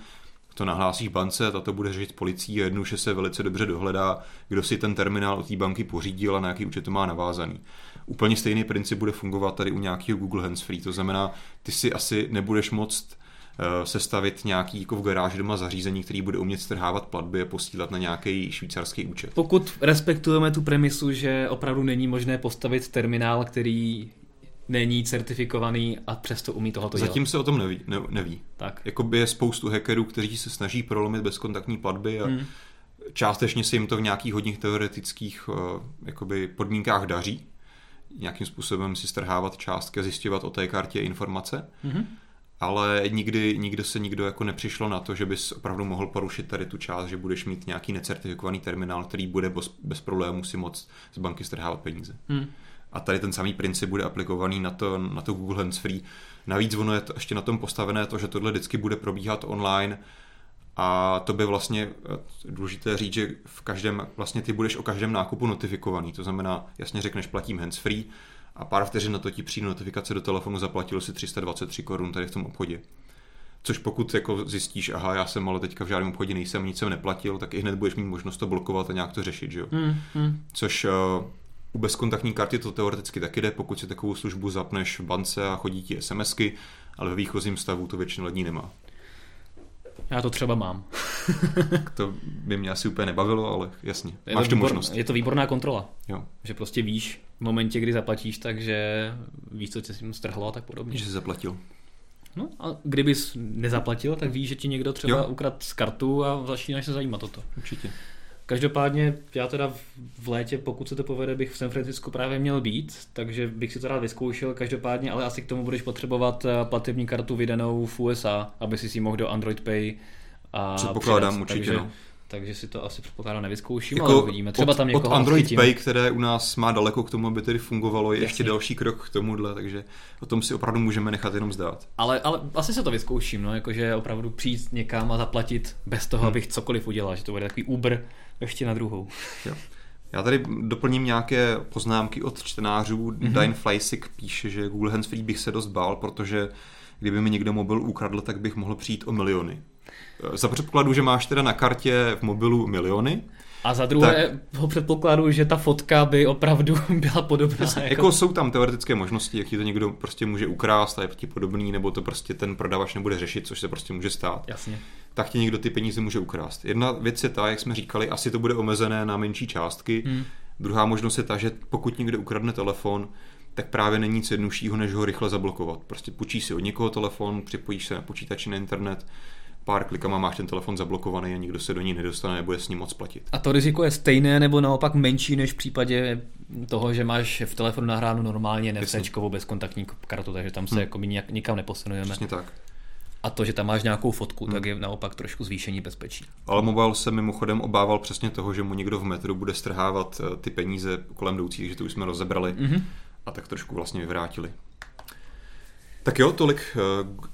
to nahlásíš bance, ta to bude řešit policií a jednoduše se velice dobře dohledá, kdo si ten terminál od té banky pořídil a na jaký účet to má navázaný. Úplně stejný princip bude fungovat tady u nějakého Google Hands Free, to znamená, ty si asi nebudeš moct sestavit nějaký jako v garáži doma zařízení, který bude umět strhávat platby a posílat na nějaký švýcarský účet. Pokud respektujeme tu premisu, že opravdu není možné postavit terminál, který není certifikovaný a přesto umí tohoto dělat. Zatím se o tom neví. Ne, neví. Tak. Jakoby je spoustu hackerů, kteří se snaží prolomit bezkontaktní platby a hmm. částečně se jim to v nějakých hodně teoretických jakoby podmínkách daří. Nějakým způsobem si strhávat částky a zjišťovat o té kartě informace. Hmm. Ale nikdy, nikdy se nikdo jako nepřišlo na to, že bys opravdu mohl porušit tady tu část, že budeš mít nějaký necertifikovaný terminál, který bude bez, bez problémů si moct z banky strhávat peníze. Hmm. A tady ten samý princip bude aplikovaný na to, na to Google Hands Free. Navíc ono je to ještě na tom postavené to, že tohle vždycky bude probíhat online. A to by vlastně důležité říct, že v každém, vlastně ty budeš o každém nákupu notifikovaný. To znamená, jasně řekneš, platím hands free a pár vteřin na to ti přijde notifikace do telefonu, zaplatil si tři sta dvacet tři korun tady v tom obchodě. Což pokud jako zjistíš, aha, já jsem ale teďka v žádném obchodě nejsem, nic jsem neplatil, tak i hned budeš mít možnost to blokovat a nějak to řešit, že jo. Mm, mm. Což uh, u bezkontaktní karty to teoreticky taky jde, pokud si takovou službu zapneš v bance a chodí ti SMSky, ale ve výchozím stavu to většinou lidí nemá. Já to třeba mám. To by mě asi úplně nebavilo, ale jasně, je máš tu výbor, možnost. Je to výborná kontrola, jo. Že prostě víš v momentě, kdy zaplatíš, takže víš, co tě s tím strhlo a tak podobně. Že jsi zaplatil. No a kdybys nezaplatil, tak víš, že ti někdo třeba jo. ukradl z kartu a začínáš se zajímat o to. Určitě. Každopádně já teda v létě, pokud se to povede, bych v San Francisku právě měl být, takže bych si to rád vyzkoušel. Každopádně, ale asi k tomu budeš potřebovat platební kartu vydanou v U S A, aby si si mohl do Android Pay a předpokládám určitě, takže, no. takže si to asi předpokládám nevyzkouším, jako ale uvidíme. Třeba od, tam někoho od Android chytím. Pay, které u nás má daleko k tomu, aby tedy fungovalo, je Jasně. ještě další krok k tomuhle, takže o tom si opravdu můžeme nechat jenom zdát. Ale, ale asi se to vyzkouším, no, jakože opravdu přijít někam a zaplatit bez toho, hmm. abych cokoliv udělal, že to bude takový Uber ještě na druhou. Jo. Já tady doplním nějaké poznámky od čtenářů. Mm-hmm. Dine Flysik píše, že Google Hands Free bych se dost bál, protože kdyby mi někdo mobil ukradl, tak bych mohl přijít o miliony. Za předpokladu, že máš teda na kartě v mobilu miliony. A za druhé tak, ho předpokladu, že ta fotka by opravdu byla podobná. Jasně, jako... jako jsou tam teoretické možnosti, jak ti to někdo prostě může ukrást a je ti podobný, nebo to prostě ten prodavač nebude řešit, což se prostě může stát. Jasně. Tak ti někdo ty peníze může ukrást. Jedna věc je ta, jak jsme říkali, asi to bude omezené na menší částky. Hmm. Druhá možnost je ta, že pokud někdo ukradne telefon, tak právě není nic jednoduššího, než ho rychle zablokovat. Prostě půjčí si od někoho telefon, připojíš se na počítači, na internet, pár klikama máš ten telefon zablokovaný a nikdo se do ní nedostane, nebude s ním moc platit. A to riziko je stejné nebo naopak menší než v případě toho, že máš v telefonu nahránu normálně NFCčkovou bezkontaktní kartu, takže tam se hmm. jako nijak, nikam neposunujeme. Přesně tak. A to, že tam máš nějakou fotku, hmm. tak je naopak trošku zvýšení bezpečí. Ale Mobile se mimochodem obával přesně toho, že mu někdo v metru bude strhávat ty peníze kolem jdoucích, že to už jsme rozebrali mm-hmm. a tak trošku vlastně vyvrátili. Tak jo, tolik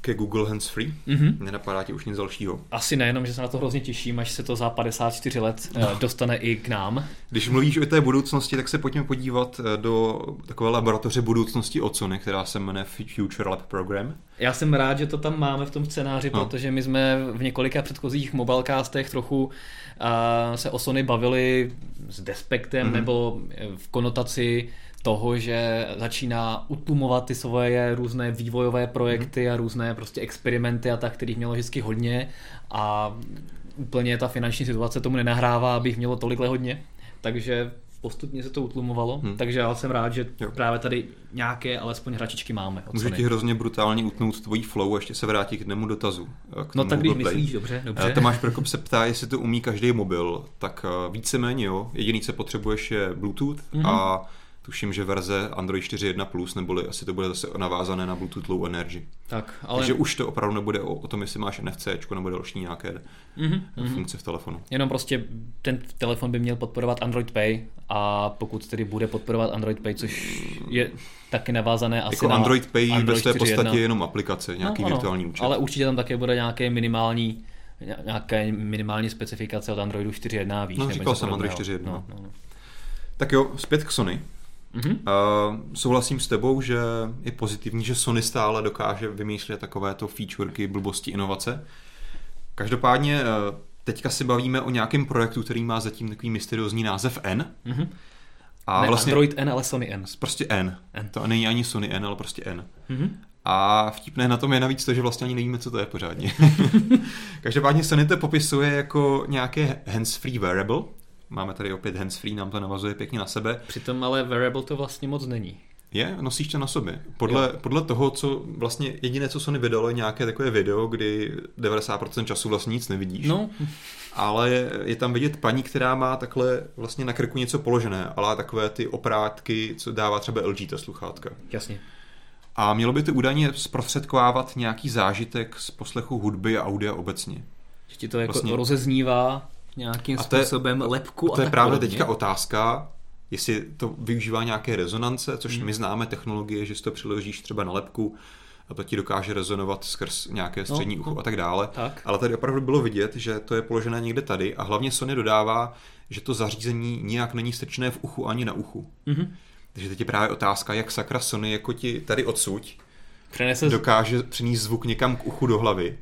ke Google Hands Free. Mm-hmm. Nenapadá ti už nic dalšího. Asi nejenom, že se na to hrozně těším, až se to za padesát čtyři let no. dostane i k nám. Když mluvíš o té budoucnosti, tak se pojďme podívat do takové laboratoře budoucnosti od Sony, která se jmenuje Future Lab Program. Já jsem rád, že to tam máme v tom scénáři, no. protože my jsme v několika předchozích mobilecastech trochu uh, se o Sony bavili s despektem mm-hmm. nebo v konotaci toho, že začíná utlumovat ty svoje různé vývojové projekty a různé prostě experimenty a tak, kterých mělo vždycky hodně a úplně ta finanční situace tomu nenahrává, abych mělo tolikhle hodně, takže postupně se to utlumovalo, hmm. takže já jsem rád, že jo. právě tady nějaké alespoň hračičky máme. Můžu ti hrozně brutálně utnout tvojí flow a ještě se vrátit k jednému dotazu. K no tak když myslíš, dobře, dobře. Tomáš Prokop se ptá, jestli to umí každý mobil, tak víceméně jo, jediný, co potřebuješ je Bluetooth mm-hmm. a tuším, že verze Android čtyři tečka jedna plus, neboli asi to bude zase navázané na Bluetooth Low Energy. Tak, ale... Takže už to opravdu nebude o, o tom, jestli máš NFCčko nebo další nějaké mm-hmm, funkce mm-hmm. v telefonu. Jenom prostě ten telefon by měl podporovat Android Pay a pokud tedy bude podporovat Android Pay, což je taky navázané asi jako na Android Pay Android ve své podstatě je jenom aplikace, nějaký no, ano, virtuální účet. Ale určitě tam také bude nějaké minimální, nějaké minimální specifikace od Androidu čtyři tečka jedna, víš? No, říkal jsem Android čtyři tečka jedna. No, no, no. Tak jo, zpět k Sony. Mm-hmm. Uh, souhlasím s tebou, že je pozitivní, že Sony stále dokáže vymýšlet takovéto featureky, blbosti, inovace. Každopádně uh, teďka se bavíme o nějakém projektu, který má zatím takový mysteriózní název N. Mm-hmm. A ne vlastně, Android N, ale Sony N. Prostě N. N. To není ani Sony N, ale prostě N. Mm-hmm. A vtipné na tom je navíc to, že vlastně ani nevíme, co to je pořádně. Každopádně Sony to popisuje jako nějaké hands-free wearable. Máme tady opět handsfree, nám to navazuje pěkně na sebe. Přitom ale wearable to vlastně moc není. Je, nosíš to na sobě. Podle, podle toho, co vlastně jediné, co Sony vydalo, je nějaké takové video, kdy devadesát procent času vlastně nic nevidíš. No. Ale je, je tam vidět paní, která má takhle vlastně na krku něco položené, ale takové ty oprátky, co dává třeba L G ta sluchátka. Jasně. A mělo by to údajně zprostředkovávat nějaký zážitek z poslechu hudby a audia obecně. Že ti to jako vlastně rozeznívá nějakým a způsobem je, lepku. A to je právě teďka otázka, jestli to využívá nějaké rezonance, což hmm. my známe technologie, že si to přiložíš třeba na lebku a to ti dokáže rezonovat skrz nějaké střední no, ucho a tak dále. Tak. Ale tady opravdu bylo vidět, že to je položené někde tady a hlavně Sony dodává, že to zařízení nijak není strčené v uchu ani na uchu. Mm-hmm. Takže teď je právě otázka, jak sakra Sony jako ti tady odsuť přinese... dokáže přinést zvuk někam k uchu do hlavy.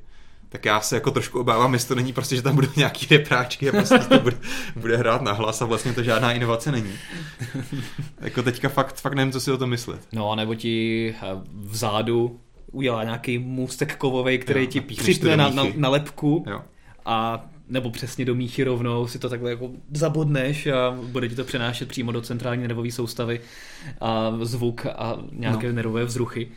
Tak já se jako trošku obávám, jestli to není prostě, že tam budou nějaký repráčky a prostě to bude, bude hrát na hlas a vlastně to žádná inovace není. Jako teďka fakt, fakt nevím, co si o tom myslet. No a nebo ti vzádu udělá nějaký můstek kovovej, který jo, ti připne na, na, na lebku jo. A nebo přesně do míchy rovnou si to takhle jako zabodneš a bude ti to přenášet přímo do centrální nervové soustavy a zvuk a nějaké no. nervové vzruchy.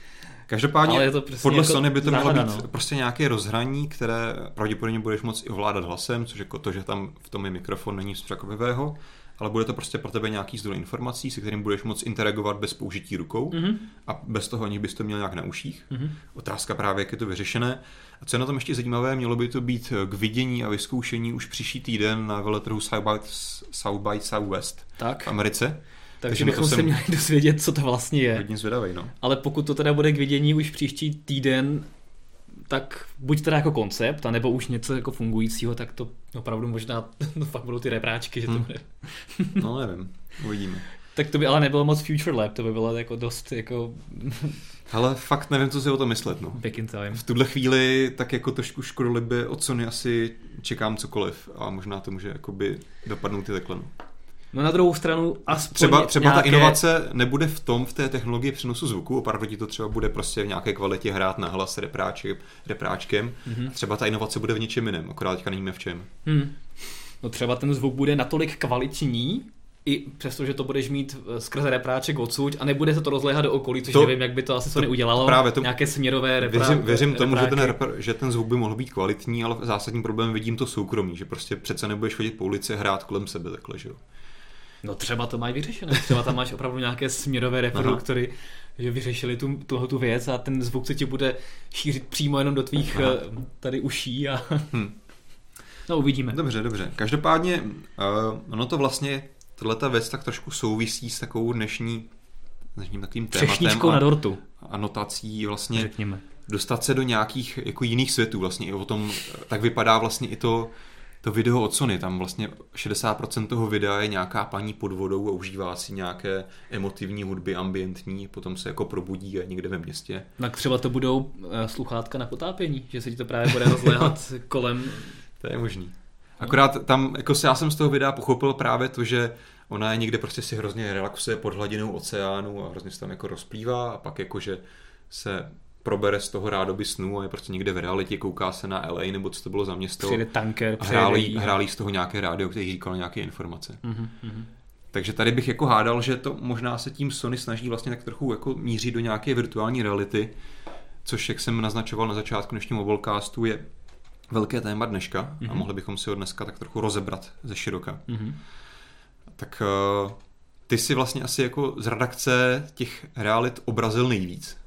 Každopádně to podle jako Sony by to mělo být no. prostě nějaké rozhraní, které pravděpodobně budeš moc i ovládat hlasem, což jako to, že tam v tom je mikrofon, není překvapivého, ale bude to prostě pro tebe nějaký zdroj informací, se kterým budeš moc interagovat bez použití rukou mm-hmm. a bez toho ani bys to měl nějak na uších. Mm-hmm. Otázka právě, jak je to vyřešené. A co je na tom ještě zajímavé, mělo by to být k vidění a vyzkoušení už příští týden na veletrhu South by Southwest v Americe. Takže, Takže bychom jsem... se měli dozvědět, co to vlastně je. Hodně zvědavej, no. Ale pokud to teda bude k vidění už příští týden, tak buď teda jako koncept, anebo už něco jako fungujícího, tak to opravdu možná no, fakt budou ty repráčky, že to hmm. bude. No nevím, uvidíme. Tak to by ale nebylo moc Future Lab, to by bylo jako dost jako... Hele, fakt nevím, co si o tom myslet, no. Back in time. V tuhle chvíli tak jako trošku škodolibě od Sony asi čekám cokoliv a možná to může jakoby dopadnout i takhle. No na druhou stranu aspoň Třeba, třeba nějaké... ta inovace nebude v tom, v té technologii přenosu zvuku, opravdu ti to třeba bude prostě v nějaké kvalitě hrát na hlas repráček, repráčkem, mm-hmm. třeba ta inovace bude v něčem jiném, akorát teďka nevíme v čem. Hmm. No třeba ten zvuk bude natolik kvalitní, i přesto, že to budeš mít skrze repráček odsuť a nebude se to rozléhat do okolí, což to, nevím, jak by to asi to neudělalo, právě to, nějaké směrové repráčky. Věřím, věřím tomu, že ten, repr, že ten zvuk by mohl být kvalitní, ale zásadní problém vidím to soukromí, že prostě přece nebudeš chodit po ulici hrát kolem sebe takhle, že jo. No třeba to mají vyřešené, třeba tam máš opravdu nějaké směrové reproduktory, Aha. že vyřešili tu, tuhle tu věc a ten zvuk se ti bude šířit přímo jenom do tvých Aha. tady uší a hmm. no uvidíme. Dobře, dobře. Každopádně uh, ono to vlastně, tato věc tak trošku souvisí s takovou dnešní, dnešním takovým tématem a, na dortu. A notací vlastně řekněme. Dostat se do nějakých jako jiných světů vlastně i o tom, tak vypadá vlastně i to To video od Sony, tam vlastně šedesát procent toho videa je nějaká paní pod vodou a užívá si nějaké emotivní hudby, ambientní, potom se jako probudí a někde ve městě. Tak třeba to budou sluchátka na potápění, že se ti to právě bude rozléhat kolem. To je možný. Akorát tam, jako já jsem z toho videa pochopil právě to, že ona je někde prostě si hrozně relaxuje pod hladinou oceánu a hrozně se tam jako rozplývá a pak jakože se... probere z toho rádoby snů a je prostě někde v realitě, kouká se na L A nebo co to bylo za město. Přijde tanker, přijde. A hráli, hráli z toho nějaké rádio, který říkal nějaké informace. Mm-hmm. Takže tady bych jako hádal, že to možná se tím Sony snaží vlastně tak trochu jako mířit do nějaké virtuální reality, což jak jsem naznačoval na začátku dnešního mobilecastu je velké téma dneška mm-hmm. a mohli bychom si ho dneska tak trochu rozebrat ze široka. Mm-hmm. Tak ty si vlastně asi jako z redakce těch realit obrazil nejvíc.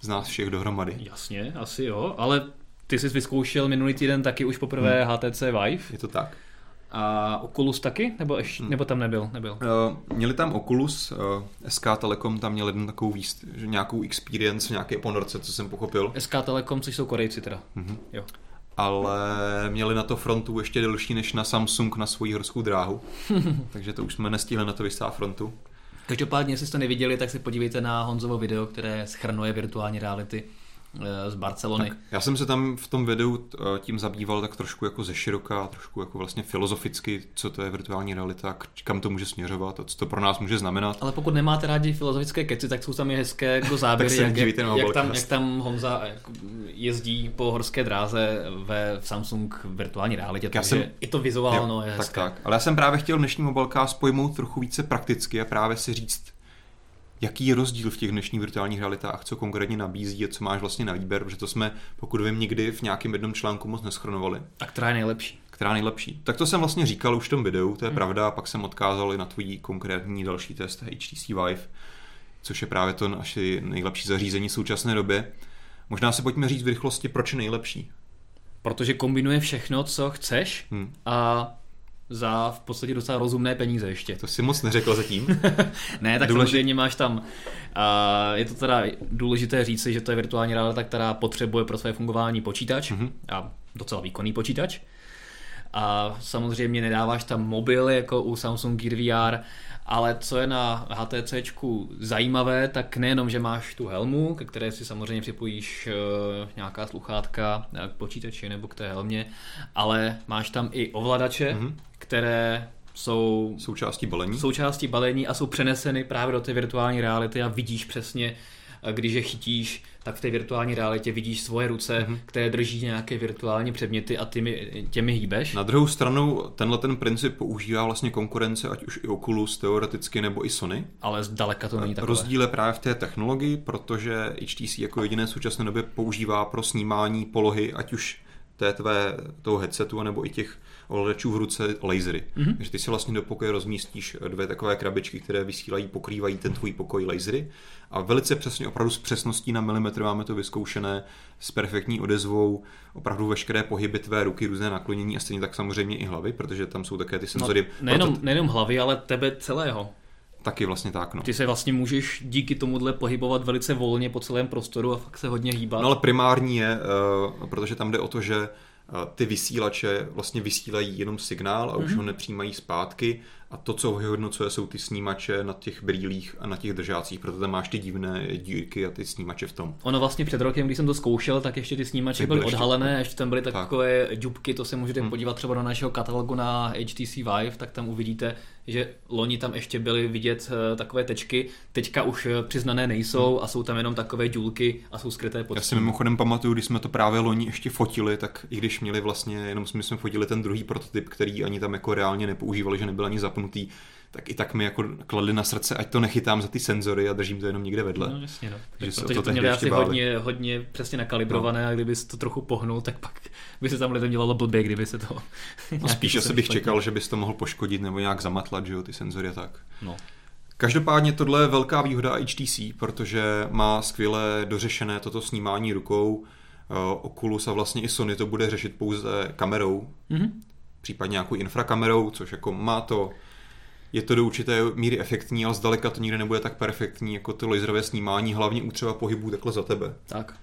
Z nás všech dohromady. Jasně, asi jo, ale ty jsi vyzkoušel minulý týden taky už poprvé hmm. H T C Vive. Je to tak. A Oculus taky? Nebo, ještě, hmm. nebo tam nebyl? nebyl? Uh, měli tam Oculus, uh, S K Telecom tam měl jednu takovou výst, nějakou experience v nějaké ponorce, co jsem pochopil. S K Telecom, což jsou Korejci teda. Mm-hmm. Jo. Ale měli na to frontu ještě delší než na Samsung na svoji horskou dráhu. Takže to už jsme nestihli na to vystát frontu. Každopádně, jestli jste neviděli, tak se podívejte na Honzovo video, které schrnuje virtuální reality z Barcelony. Tak, já jsem se tam v tom videu tím zabýval tak trošku jako ze široka, trošku jako vlastně filozoficky, co to je virtuální realita, kam to může směřovat a co to pro nás může znamenat. Ale pokud nemáte rádi filozofické keci, tak jsou tam je hezké jako záběry, jak, jak, jak, tam, jak tam Honza jezdí po horské dráze ve v Samsung virtuální realitě, takže jsem, i to vizuálno je hezké. Tak, tak. Ale já jsem právě chtěl dnešní mobilecast pojmout trochu více prakticky a právě si říct, jaký je rozdíl v těch dnešních virtuálních realitách, co konkrétně nabízí a co máš vlastně na výběr, protože to jsme, pokud vím, nikdy v nějakém jednom článku moc neschronovali. A která je nejlepší? Která je nejlepší. Tak to jsem vlastně říkal už v tom videu, to je hmm. pravda, a pak jsem odkázal i na tvůj konkrétní další test H T C Vive, což je právě to naše nejlepší zařízení v současné době. Možná se pojďme říct v rychlosti, proč je nejlepší. Protože kombinuje všechno, co chceš hmm. a za v podstatě docela rozumné peníze ještě. To si moc neřekl zatím. Ne, tak důležitý. Samozřejmě máš tam, a je to teda důležité říci, že to je virtuální realita, která potřebuje pro své fungování počítač, mm-hmm. a docela výkonný počítač. A samozřejmě nedáváš tam mobil jako u Samsung Gear V R, ale co je na HTCčku zajímavé, tak nejenom, že máš tu helmu, ke které si samozřejmě připojíš nějaká sluchátka k počítači nebo k té helmě, ale máš tam i ovladače, mm-hmm. které jsou součástí balení. součástí balení a jsou přeneseny právě do té virtuální reality a vidíš přesně, když je chytíš, tak v té virtuální realitě vidíš svoje ruce, mm-hmm. které drží nějaké virtuální předměty a těmi, těmi hýbeš. Na druhou stranu tenhle ten princip používá vlastně konkurence, ať už i Oculus teoreticky nebo i Sony. Ale zdaleka to není takové. Rozdíl je právě v té technologii, protože H T C jako jediné v současné době používá pro snímání polohy, ať už té tvé, toho headsetu, nebo i těch ovladačů v ruce lasery. Mm-hmm. Takže ty si vlastně do pokoje rozmístíš dvě takové krabičky, které vysílají, pokrývají ten tvůj pokoj lasery. A velice přesně, opravdu s přesností na milimetr máme to vyzkoušené, s perfektní odezvou, opravdu veškeré pohyby tvé ruky, různé naklonění a stejně tak samozřejmě i hlavy, protože tam jsou také ty senzory. No, nejenom, proto... nejenom hlavy, ale tebe celého. Taky vlastně tak, no. Ty se vlastně můžeš díky tomuhle pohybovat velice volně po celém prostoru a fakt se hodně hýbat. No ale primární je, protože tam jde o to, že ty vysílače vlastně vysílají jenom signál a už mm-hmm. ho nepřijímají zpátky a to, co vyhodnocuje, jsou ty snímače na těch brýlích a na těch držácích, proto tam máš ty divné dírky a ty snímače v tom. Ono vlastně před rokem, když jsem to zkoušel, tak ještě ty snímače byly odhalené, ještě, ještě tam byly takové tak. dubky, to se můžete hmm. podívat třeba do našeho katalogu na H T C Vive, tak tam uvidíte, že loni tam ještě byly vidět takové tečky, teďka už přiznané nejsou hmm. a jsou tam jenom takové důlky a jsou skryté pod. Já si mimochodem pamatuju, když jsme to právě loni ještě fotili, tak i když měli vlastně, jenom my jsme fotili ten druhý prototyp, který ani tam jako reálně nepoužívali, že nebyl ani zapnutý, tak i tak mi jako kladli na srdce, ať to nechytám za ty senzory a držím to jenom někde vedle. No jasně, no. Takže protože to, to měli asi hodně, hodně přesně nakalibrované, no. A kdyby se to trochu pohnul, tak pak by se tam lidem dělalo blbě, kdyby se to... No spíš asi bych špatně. Čekal, že bys to mohl poškodit nebo nějak zamatlat, že jo, ty senzory a tak. No. Každopádně tohle je velká výhoda H T C, protože má skvěle dořešené toto snímání rukou. Oculus a vlastně i Sony to bude řešit pouze kamerou, mm-hmm. případně nějakou infrakamerou, což jako má to, je to do určité míry efektní, ale zdaleka to nikdy nebude tak perfektní jako to laserové snímání, hlavně u třeba pohybů takhle za tebe. Tak.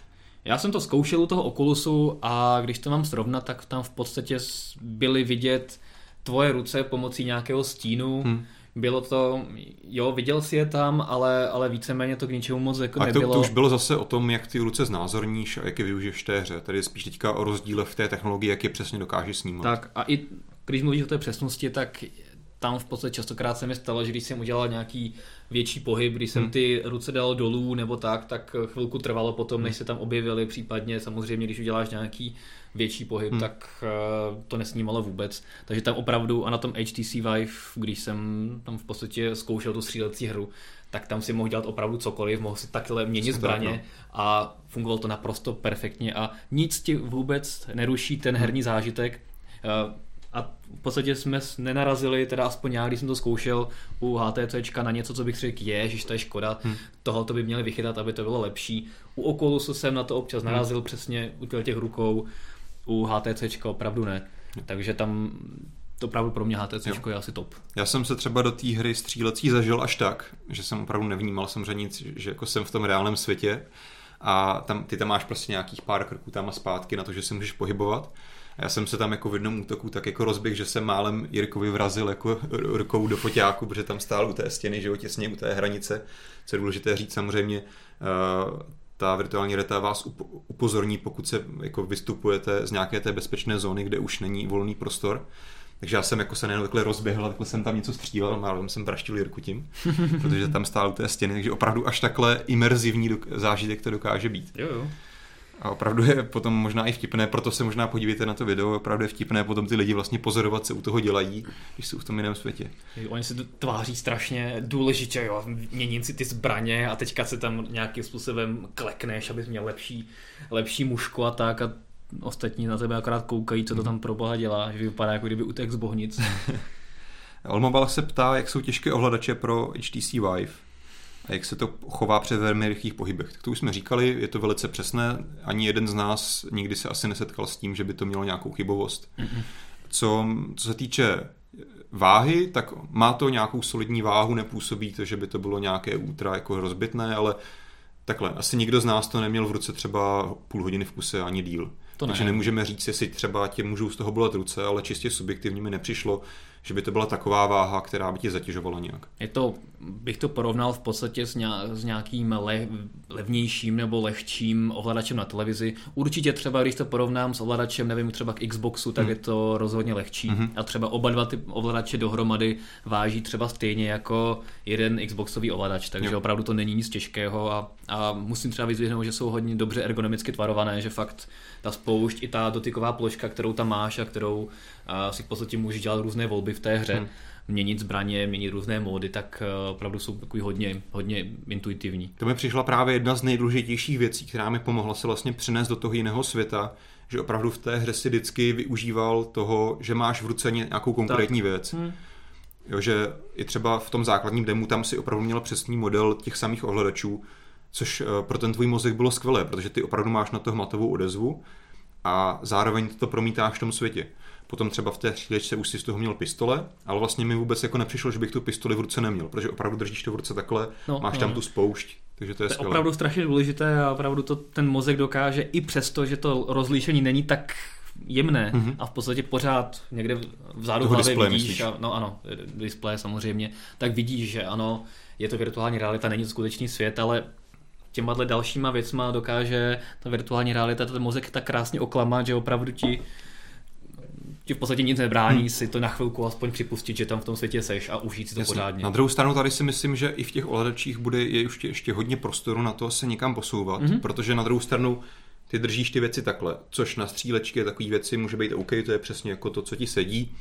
Já jsem to zkoušel u toho Oculusu a když to mám srovnat, tak tam v podstatě byly vidět tvoje ruce pomocí nějakého stínu, hmm. Bylo to, jo, viděl si je tam, ale, ale víceméně to k ničemu moc jako a to, nebylo. A to už bylo zase o tom, jak ty ruce znázorníš a jak je využiješ té hře. Tady je spíš teďka o rozdíle v té technologii, jak je přesně dokážeš snímat. Tak a i když mluvíš o té přesnosti, tak tam v podstatě častokrát se mi stalo, že když jsem udělal nějaký větší pohyb, když jsem hmm. ty ruce dal dolů nebo tak, tak chvilku trvalo potom, než se tam objevily, případně samozřejmě, když uděláš nějaký větší pohyb, hmm. tak uh, to nesnímalo vůbec. Takže tam opravdu, a na tom H T C Vive, když jsem tam v podstatě zkoušel tu střílecí hru, tak tam si mohl dělat opravdu cokoliv, mohl si takhle měnit zbraně a fungovalo to naprosto perfektně a nic ti vůbec neruší ten herní zážitek. Uh, A v podstatě jsme nenarazili, teda aspoň já, když jsem to zkoušel u HTCčka na něco, co bych řekl, je, že to je škoda, hmm. tohle to by měli vychytat, aby to bylo lepší. U Oculusu jsem na to občas narazil hmm. přesně u těch rukou, u HTCčka opravdu ne. Hmm. Takže tam to opravdu pro mě HTCčko jo. je asi top. Já jsem se třeba do té hry střílecí zažil až tak, že jsem opravdu nevnímal samozřejmě nic, že jako jsem v tom reálném světě a tam, ty tam máš prostě nějakých pár krků tam a zpátky na to, že se můžeš pohybovat. Já jsem se tam jako v jednom útoku tak jako rozběh, že jsem málem Jirkovi vrazil jako rukou do foťáku, protože tam stál u té stěny, že jo, těsně u té hranice. Co je důležité říct samozřejmě, ta virtuální realita vás upozorní, pokud se jako vystupujete z nějaké té bezpečné zóny, kde už není volný prostor. Takže já jsem jako se nejenom takhle rozběhl, takhle jsem tam něco střílel, málem jsem praštil Jirku tím, protože tam stál u té stěny, takže opravdu až takhle imerzivní zážitek to dokáže být. Jo, jo. A opravdu je potom možná i vtipné, proto se možná podívejte na to video, opravdu je vtipné potom ty lidi vlastně pozorovat, co u toho dělají, když jsou v tom jiném světě. Oni se tváří strašně důležitě, jo, mění si ty zbraně a teďka se tam nějakým způsobem klekneš, abys měl lepší, lepší mušku a tak a ostatní na tebe akorát koukají, co to tam pro boha dělá, že vypadá jako kdyby utek z bohnic. Olmobal se ptá, jak jsou těžké ovladače pro H T C Vive. A jak se to chová při velmi rychlých pohybech. Tak to už jsme říkali, je to velice přesné. Ani jeden z nás nikdy se asi nesetkal s tím, že by to mělo nějakou chybovost. Co, co se týče váhy, tak má to nějakou solidní váhu, nepůsobí to, že by to bylo nějaké ultra jako rozbitné, ale takhle, asi nikdo z nás to neměl v ruce třeba půl hodiny v kuse ani díl. To Takže ne. nemůžeme říct, jestli třeba tě můžou z toho bolet ruce, ale čistě subjektivně mi nepřišlo, že by to byla taková váha, která by tě zatěžovala nějak. Je to, bych to porovnal v podstatě s nějakým le, levnějším nebo lehčím ovladačem na televizi. Určitě třeba, když to porovnám s ovladačem, nevím, třeba k Xboxu, tak hmm. je to rozhodně lehčí. Hmm. A třeba oba dva ty ovladače dohromady váží třeba stejně jako jeden Xboxový ovladač, takže jo. opravdu to není nic těžkého a, a musím třeba vyzvědnout, že jsou hodně dobře ergonomicky tvarované, že fakt ta poušť i ta dotyková ploška, kterou tam máš a kterou a si v podstatě můžeš dělat různé volby v té hře, hmm. měnit zbraně, měnit různé módy, tak opravdu jsou takový hodně, hodně intuitivní. To mi přišla právě jedna z nejdůležitějších věcí, která mi pomohla se vlastně přenést do toho jiného světa, že opravdu v té hře si vždycky využíval toho, že máš v ruce nějakou konkrétní tak. věc. Hmm. Jo, že i třeba v tom základním demu tam si opravdu měl přesný model těch samých ohledačů, což pro ten tvůj mozek bylo skvělé, protože ty opravdu máš na to hmatovou odezvu. A zároveň to promítáš v tom světě. Potom třeba v té střílečce už si z toho měl pistole, ale vlastně mi vůbec jako nepřišlo, že bych tu pistoli v ruce neměl, protože opravdu držíš to v ruce takhle, no, máš no, tam no. tu spoušť, takže to je skvělé. To je opravdu strašně důležité a opravdu to ten mozek dokáže i přesto, že to rozlíšení není tak jemné mm-hmm. a v podstatě pořád někde vzadu hlavy vidíš, a, no ano, displeje samozřejmě, tak vidíš, že ano, je to virtuální realita, není to skutečný svět, ale těma dalšíma věcma dokáže ta virtuální realita, ten mozek tak krásně oklamat, že opravdu ti, ti v podstatě nic nebrání hmm. si to na chvilku aspoň připustit, že tam v tom světě seš a užít si to Jasně. pořádně. Na druhou stranu tady si myslím, že i v těch ovladačích bude je ještě, ještě hodně prostoru na to se někam posouvat, hmm. protože na druhou stranu ty držíš ty věci takhle, což na střílečky takový věci může být OK, to je přesně jako to, co ti sedí,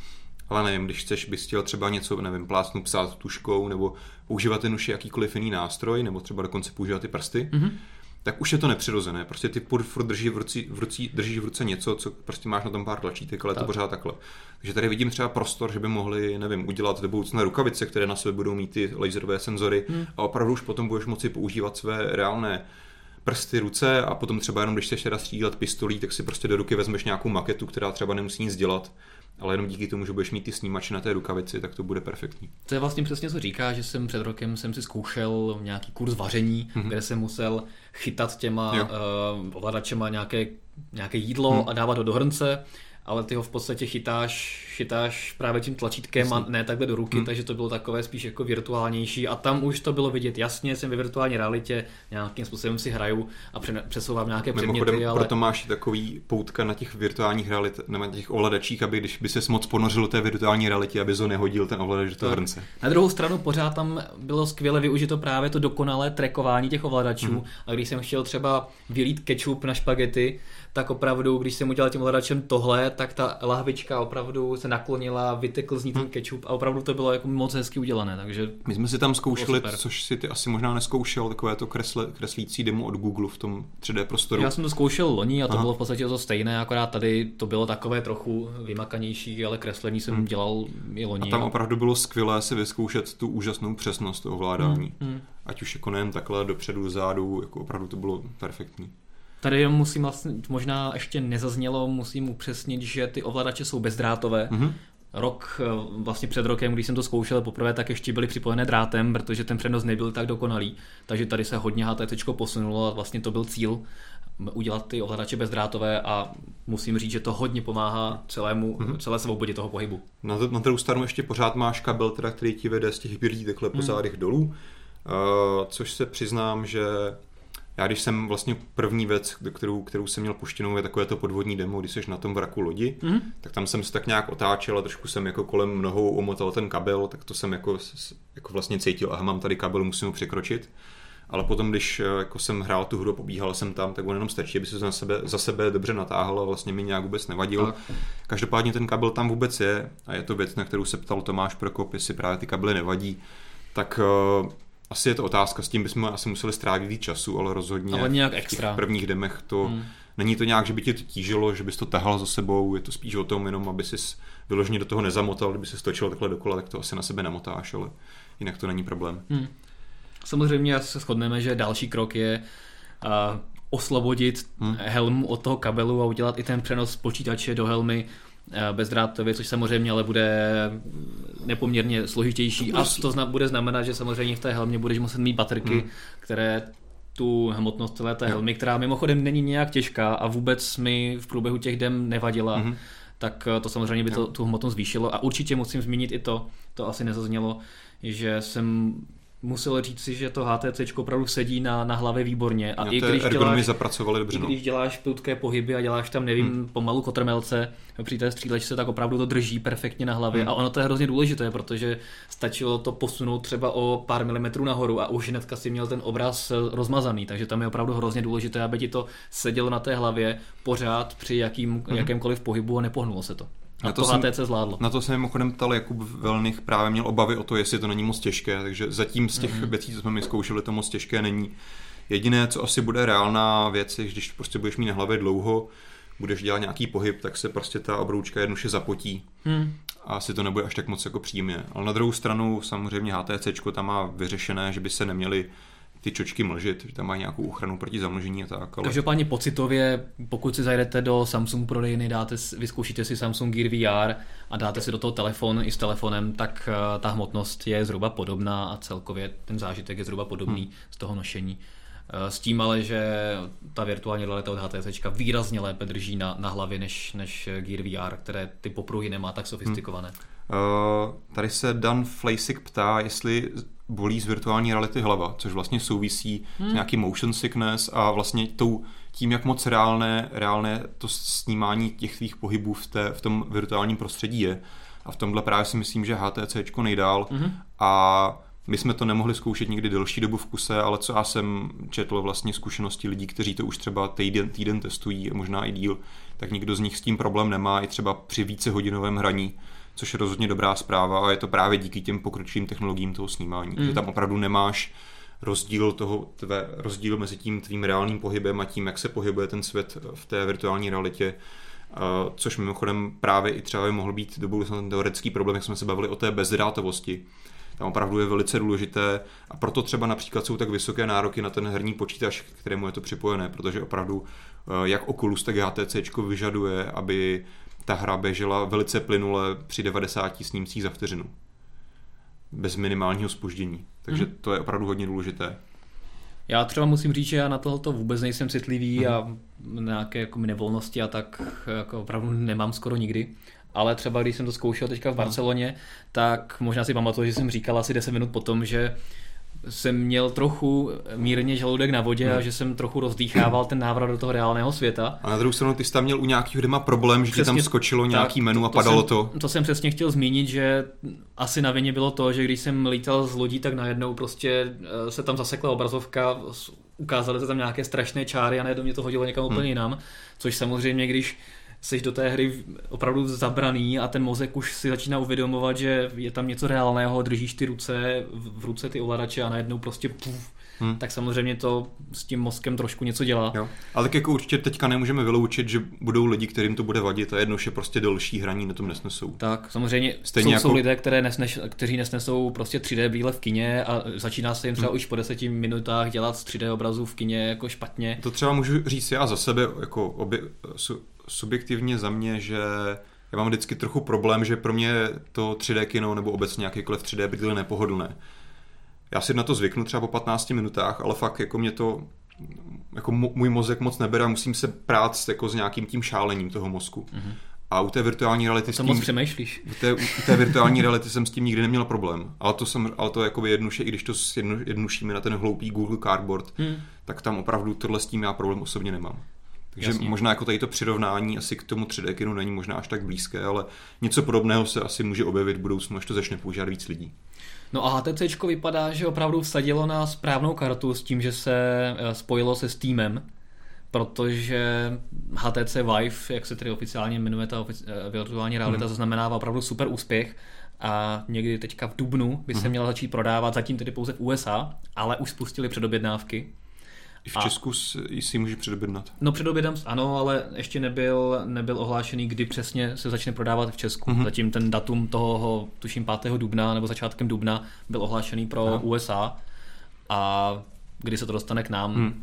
ale nevím, když chceš, bys chtěl třeba něco, nevím, plácnout, psát tužkou, nebo používat ten už jakýkoliv jiný nástroj, nebo třeba dokonce používat ty prsty, mm-hmm. tak už je to nepřirozené. Prostě ty furt držíš v ruce, v ruce, držíš v ruce něco, co prostě máš na tom pár tlačítek, ale tak. to pořád takhle. Takže tady vidím třeba prostor, že by mohli, nevím, udělat do budoucna rukavice, které na sebe budou mít ty laserové senzory mm. a opravdu už potom budeš moci používat své reálné prsty, ruce a potom třeba jenom když chceš teda střílet pistolí, tak si prostě do ruky vezmeš nějakou maketu, která třeba nemusí nic dělat, ale jenom díky tomu, že budeš mít ty snímače na té rukavici, tak to bude perfektní. To je vlastně přesně co říká, že jsem před rokem jsem si zkoušel nějaký kurz vaření, mm-hmm. kde jsem musel chytat těma uh, ovladačema nějaké, nějaké jídlo mm. a dávat ho do hrnce, ale ty ho v podstatě chytáš, chytáš právě tím tlačítkem jasně. a ne takhle do ruky, hmm. takže to bylo takové spíš jako virtuálnější a tam už to bylo vidět jasně, jsem ve virtuální realitě, nějakým způsobem si hraju a přesouvám nějaké mimochodem, předměty, ale... Proto máš takový poutka na těch virtuálních realit, na těch ovladačích, aby když by ses moc ponořil té virtuální realitě, aby ho nehodil ten ovladač do toho hrnce. Na druhou stranu pořád tam bylo skvěle využito právě to dokonalé trackování těch ovladačů hmm. a když jsem chtěl třeba vylít kečup na špagety, tak opravdu, když jsem udělal tím ovladačem tohle, tak ta lahvička opravdu se naklonila, vytekl z ní ten kečup a opravdu to bylo jako moc hezky udělané. Takže my jsme si tam zkoušeli, což si ty asi možná neskoušel, takové to kresle, kreslící demo od Google v tom tři dé prostoru. Já jsem to zkoušel loni a to Aha. bylo v podstatě to stejné, akorát tady to bylo takové trochu vymakanější, ale kreslení jsem hmm. dělal i loni. A tam a... opravdu bylo skvělé si vyzkoušet tu úžasnou přesnost ovládání. Hmm. Hmm. Ať už jako nejen takhle dopředu, zádu, jako opravdu to bylo perfektní. Tady musím vlastně, možná ještě nezaznělo, musím upřesnit, že ty ovladače jsou bezdrátové. Mm-hmm. Rok, vlastně před rokem, když jsem to zkoušel poprvé, tak ještě byly připojené drátem, protože ten přenos nebyl tak dokonalý. Takže tady se hodně H T C posunulo a vlastně to byl cíl udělat ty ovladače bezdrátové a musím říct, že to hodně pomáhá celému, mm-hmm. celé svobodě toho pohybu. Na, na druhou stranu ještě pořád máš kabel, teda, který ti vede z těch brýlí takhle po mm. zádech dolů, uh, což se přiznám, že... Já když jsem vlastně první věc, kterou, kterou jsem měl puštěnou, je takové to podvodní demo, když jsi na tom vraku lodi, mm-hmm. tak tam jsem se tak nějak otáčel a trošku jsem jako kolem nohou omotal ten kabel, tak to jsem jako, jako vlastně cítil, aha, mám tady kabel, musím ho překročit. Ale potom, když jako jsem hrál tu hru, pobíhal jsem tam, tak on jenom stačí, aby se za sebe, za sebe dobře natáhl a vlastně mi nějak vůbec nevadil. Tak. Každopádně ten kabel tam vůbec je a je to věc, na kterou se ptal Tomáš Prokop, jestli právě ty kabely nevadí, tak... Asi je to otázka, s tím bychom asi museli strávit víc času, ale rozhodně ale nějak extra. V prvních demech to hmm. není to nějak, že by tě to tížilo, že bys to tahal za sebou, je to spíš o tom jenom, aby sis vyloženě do toho nezamotal, kdyby se stočil takhle dokola, tak to asi na sebe namotáš, ale jinak to není problém. Hmm. Samozřejmě se shodneme, že další krok je uh, oslobodit hmm. helmu od toho kabelu a udělat i ten přenos z počítače do helmy bezdrátově, což samozřejmě ale bude nepoměrně složitější a to zna, bude znamenat, že samozřejmě v té helmě budeš muset mít baterky, hmm. které tu hmotnost celé té helmy, která mimochodem není nějak těžká a vůbec mi v průběhu těch den nevadila, hmm. tak to samozřejmě by to, tu hmotnost zvýšilo. A určitě musím zmínit i to, to asi nezaznělo, že jsem musel říct si, že to HTCčko opravdu sedí na, na hlavě výborně. A i když, děláš, zapracovali dobře, i když děláš prudké pohyby a děláš tam, nevím, hmm. pomalu kotrmelce při té střílečce, tak opravdu to drží perfektně na hlavě. Hmm. A ono to je hrozně důležité, protože stačilo to posunout třeba o pár milimetrů nahoru a už hnedka si měl ten obraz rozmazaný. Takže tam je opravdu hrozně důležité, aby ti to sedělo na té hlavě pořád při jakým, hmm. jakémkoliv pohybu a nepohnulo se to. Na to, to H T C zvládlo. Na to jsem mimochodem ptal, Jakub Velnych právě měl obavy o to, jestli to není moc těžké, takže zatím z těch mm-hmm. věcí, co jsme my zkoušeli, to moc těžké není. Jediné, co asi bude reálná věc, je, když prostě budeš mít na hlavě dlouho, budeš dělat nějaký pohyb, tak se prostě ta obroučka jednoduše zapotí mm. a asi to nebude až tak moc jako příjemně. Ale na druhou stranu samozřejmě HTCčko tam má vyřešené, že by se neměly ty čočky mlžit, že tam mají nějakou ochranu proti zamlžení a tak. Ale... Každopádně pocitově, pokud si zajdete do Samsung prodejny, dáte, vyzkoušíte si Samsung Gear V R a dáte si do toho telefon i s telefonem, tak ta hmotnost je zhruba podobná a celkově ten zážitek je zhruba podobný hmm. z toho nošení. S tím ale, že ta virtuální realita od HTCčka výrazně lépe drží na, na hlavě než, než Gear V R, které ty popruhy nemá tak sofistikované. Hmm. Uh, tady se Dan Flejsik ptá, jestli bolí z virtuální reality hlava, což vlastně souvisí hmm. s nějaký motion sickness a vlastně tou, tím, jak moc reálné, reálné to snímání těch tvých pohybů v, té, v tom virtuálním prostředí je. A v tomhle právě si myslím, že HTCčko nejdál hmm. a my jsme to nemohli zkoušet nikdy delší dobu v kuse, ale co já jsem četl vlastně zkušenosti lidí, kteří to už třeba týden, týden testují, možná i díl, tak nikdo z nich s tím problém nemá i třeba při vícehodinovém hraní, což je rozhodně dobrá zpráva a je to právě díky těm pokročilým technologiím toho snímání. Mm. Že tam opravdu nemáš rozdíl, toho, tvé, rozdíl mezi tím tvým reálným pohybem a tím, jak se pohybuje ten svět v té virtuální realitě, což mimochodem právě i třeba by mohl být do budoucna ten teoretický problém, jak jsme se bavili o té bezdrátovosti. Tam opravdu je velice důležité a proto třeba například jsou tak vysoké nároky na ten herní počítač, k kterému je to připojené, protože opravdu jak Oculus, tak HTCčko vyžaduje, aby ta hra běžela velice plynule při devadesáti snímcích za vteřinu. Bez minimálního zpoždění. Takže hmm. to je opravdu hodně důležité. Já třeba musím říct, že já na tohle vůbec nejsem citlivý hmm. a nějaké jako nevolnosti a tak jako opravdu nemám skoro nikdy. Ale třeba když jsem to zkoušel teďka v Barceloně, hmm. tak možná si pamatuju, že jsem říkal asi deset minut potom, že jsem měl trochu mírně žaludek na vodě no. a že jsem trochu rozdýchával ten návrat do toho reálného světa. A na druhou stranu ty jsi tam měl u nějakých dema problém, že přesně, ti tam skočilo nějaký menu to, to a padalo jsem, to. To jsem přesně chtěl zmínit, že asi na vině bylo to, že když jsem lítal z lodí, tak najednou prostě se tam zasekla obrazovka, ukázaly se tam nějaké strašné čáry a najednou mě to hodilo někam úplně hmm. jinam, což samozřejmě, když seš do té hry opravdu zabraný a ten mozek už si začíná uvědomovat, že je tam něco reálného, držíš ty ruce, v ruce ty ovladače a najednou prostě puf, hmm. tak samozřejmě to s tím mozkem trošku něco dělá. Jo. Ale tak jako určitě teďka nemůžeme vyloučit, že budou lidi, kterým to bude vadit a jednoduše prostě delší hraní na tom nesnesou. Tak, samozřejmě stejně jsou, jako... jsou lidé, které nesneš, kteří nesnesou prostě tři dé brýle v kině a začíná se jim třeba hmm. už po deseti minutách dělat z tři dé obrazů v kině jako špatně. To třeba můžu říct já za sebe, jako obě... subjektivně za mě, že já mám vždycky trochu problém, že pro mě to tři dé kino nebo obecně nějakýkoliv tři dé brýle je nepohodlné. Já si na to zvyknu třeba po patnácti minutách, ale fakt jako mě to, jako můj mozek moc nebere a musím se prát jako s nějakým tím šálením toho mozku. Mm-hmm. A u té virtuální reality to s tím... moc přemýšlíš. U té, u té virtuální reality jsem s tím nikdy neměl problém. Ale to, jsem, ale to jakoby jednuše, i když to jednu, jednušíme na ten hloupý Google Cardboard, mm. tak tam opravdu tohle s tím já problém osobně nemám. Takže jasně. Možná jako tady to přirovnání asi k tomu tři dé kinu není možná až tak blízké, ale něco podobného se asi může objevit v budoucnu, až to začne používat víc lidí. No a HTCčko vypadá, že opravdu vsadilo na správnou kartu s tím, že se spojilo se Steamem, protože H T C Vive, jak se tedy oficiálně jmenuje ta virtuální realita, zaznamenává opravdu super úspěch. A někdy teďka v dubnu by se měla začít prodávat, zatím tedy pouze v U S A, ale už spustili předobědnávky. I v Česku si může předobědnat. No předobědám, ano, ale ještě nebyl, nebyl ohlášený, kdy přesně se začne prodávat v Česku. Mm-hmm. Zatím ten datum toho, tuším pátého dubna nebo začátkem dubna, byl ohlášený pro no. U S A a kdy se to dostane k nám, mm.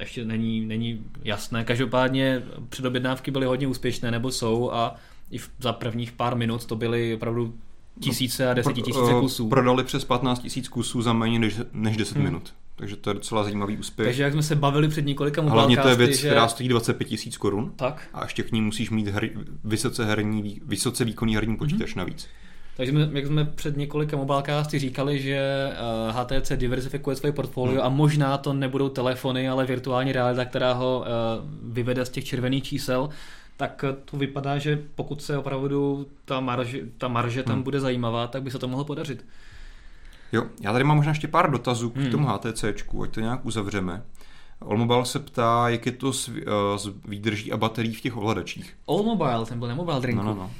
ještě není, není jasné. Každopádně předobědnávky byly hodně úspěšné nebo jsou a i v, za prvních pár minut to byly opravdu tisíce a desetitisíce kusů. Prodali přes patnáct tisíc kusů za méně než, než deset hmm. minut. Takže to je docela zajímavý úspěch. Takže jak jsme se bavili před několika mobilkásty, hlavně to je věc, že... která stojí dvacet pět tisíc korun. Tak. A ještě k ní musíš mít her... vysoce, herní, vysoce výkonný herní počítač hmm. navíc. Takže jak jsme před několika mobilkásty říkali, že H T C diverzifikuje své portfolio hmm. a možná to nebudou telefony, ale virtuální realita, která ho vyvede z těch červených čísel, tak to vypadá, že pokud se opravdu ta marže, ta marže tam hmm. bude zajímavá, tak by se to mohlo podařit. Jo, já tady mám možná ještě pár dotazů hmm. k tomu HTCčku, ať to nějak uzavřeme. Allmobile se ptá, jak je to s, s výdrží a baterií v těch ovladačích. Allmobile, ten byl na mobile drinku. No, no, no.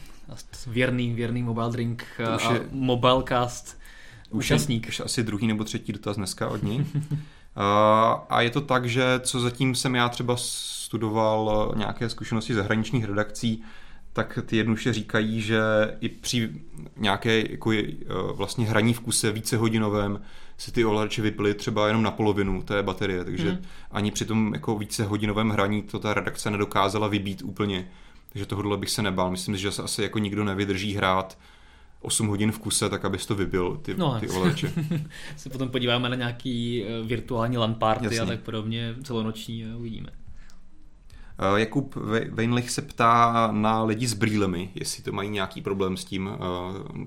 Věrný, věrný mobile drink a je, mobilecast účastník. Už, je, už asi druhý nebo třetí dotaz dneska od něj. a, a je to tak, že co zatím jsem já třeba studoval nějaké zkušenosti zahraničních redakcí, tak ty jednoduše říkají, že i při nějaké jako je, vlastně hraní v kuse vícehodinovém si ty ovladače vypily třeba jenom na polovinu té baterie, takže mm. ani při tom jako vícehodinovém hraní to ta redakce nedokázala vybít úplně. Takže tohodle bych se nebál. Myslím si, že se asi jako nikdo nevydrží hrát osm hodin v kuse, tak abys to vybil, ty, no, ty ovladače. Se potom podíváme na nějaký virtuální LAN party. Jasně. A tak podobně celonoční a uvidíme. Jakub Vejnlich se ptá na lidi s brýlemi, jestli to mají nějaký problém s tím.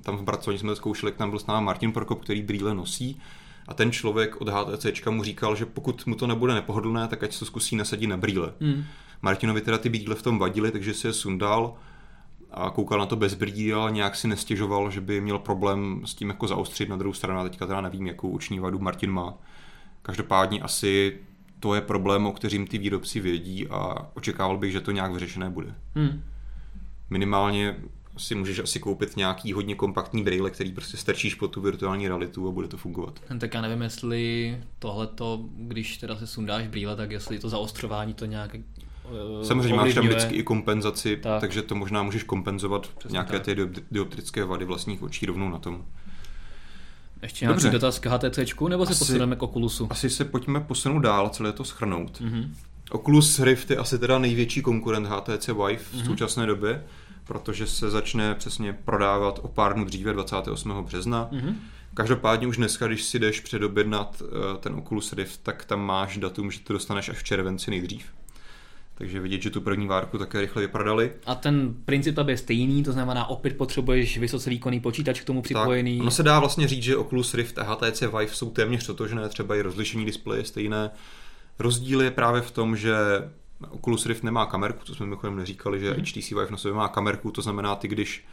Tam v Barceloně jsme to zkoušeli, tam byl s námi Martin Prokop, který brýle nosí. A ten člověk od HTCčka mu říkal, že pokud mu to nebude nepohodlné, tak ať se to zkusí nasadit na brýle. Mm. Martinovi teda ty brýle v tom vadily, takže si je sundal a koukal na to bez brýlí, ale nějak si nestěžoval, že by měl problém s tím jako zaostřit. Na druhou stranu, teďka teda nevím, jakou uční vadu Martin má. Každopádně asi to je problém, o kterým ty výrobci vědí, a očekával bych, že to nějak vyřešené bude. Hmm. Minimálně si můžeš asi koupit nějaký hodně kompaktní brýle, který prostě strčíš pod tu virtuální realitu a bude to fungovat. Tak já nevím, jestli tohleto, když teda se sundáš brýle, tak jestli to zaostřování to nějak uh, samozřejmě máš tam vždycky i kompenzaci, tak. takže to možná můžeš kompenzovat. Přesně nějaké tak. Ty dioptrické vady vlastních očí rovnou na tom. Ještě nějaký Dobře. dotaz k HTCčku, nebo se asi, posuneme k Oculusu? Asi se pojďme posunout dál, celé to shrnout. Mm-hmm. Oculus Rift je asi teda největší konkurent H T C Vive mm-hmm. v současné době, protože se začne přesně prodávat o pár dnů dříve, dvacátého osmého března. Mm-hmm. Každopádně už dneska, když si jdeš předobjednat ten Oculus Rift, tak tam máš datum, že to dostaneš až v červenci nejdřív. Takže vidět, že tu první várku také rychle vyprodali. A ten princip tam je stejný, to znamená, opět potřebuješ vysoce výkonný počítač k tomu připojený. Tak, ono se dá vlastně říct, že Oculus Rift a H T C Vive jsou téměř totožné, třeba i rozlišení displeje stejné. Rozdíl je právě v tom, že Oculus Rift nemá kamerku, to jsme mimochodem neříkali, že hmm. H T C Vive na sobě má kamerku, to znamená, ty když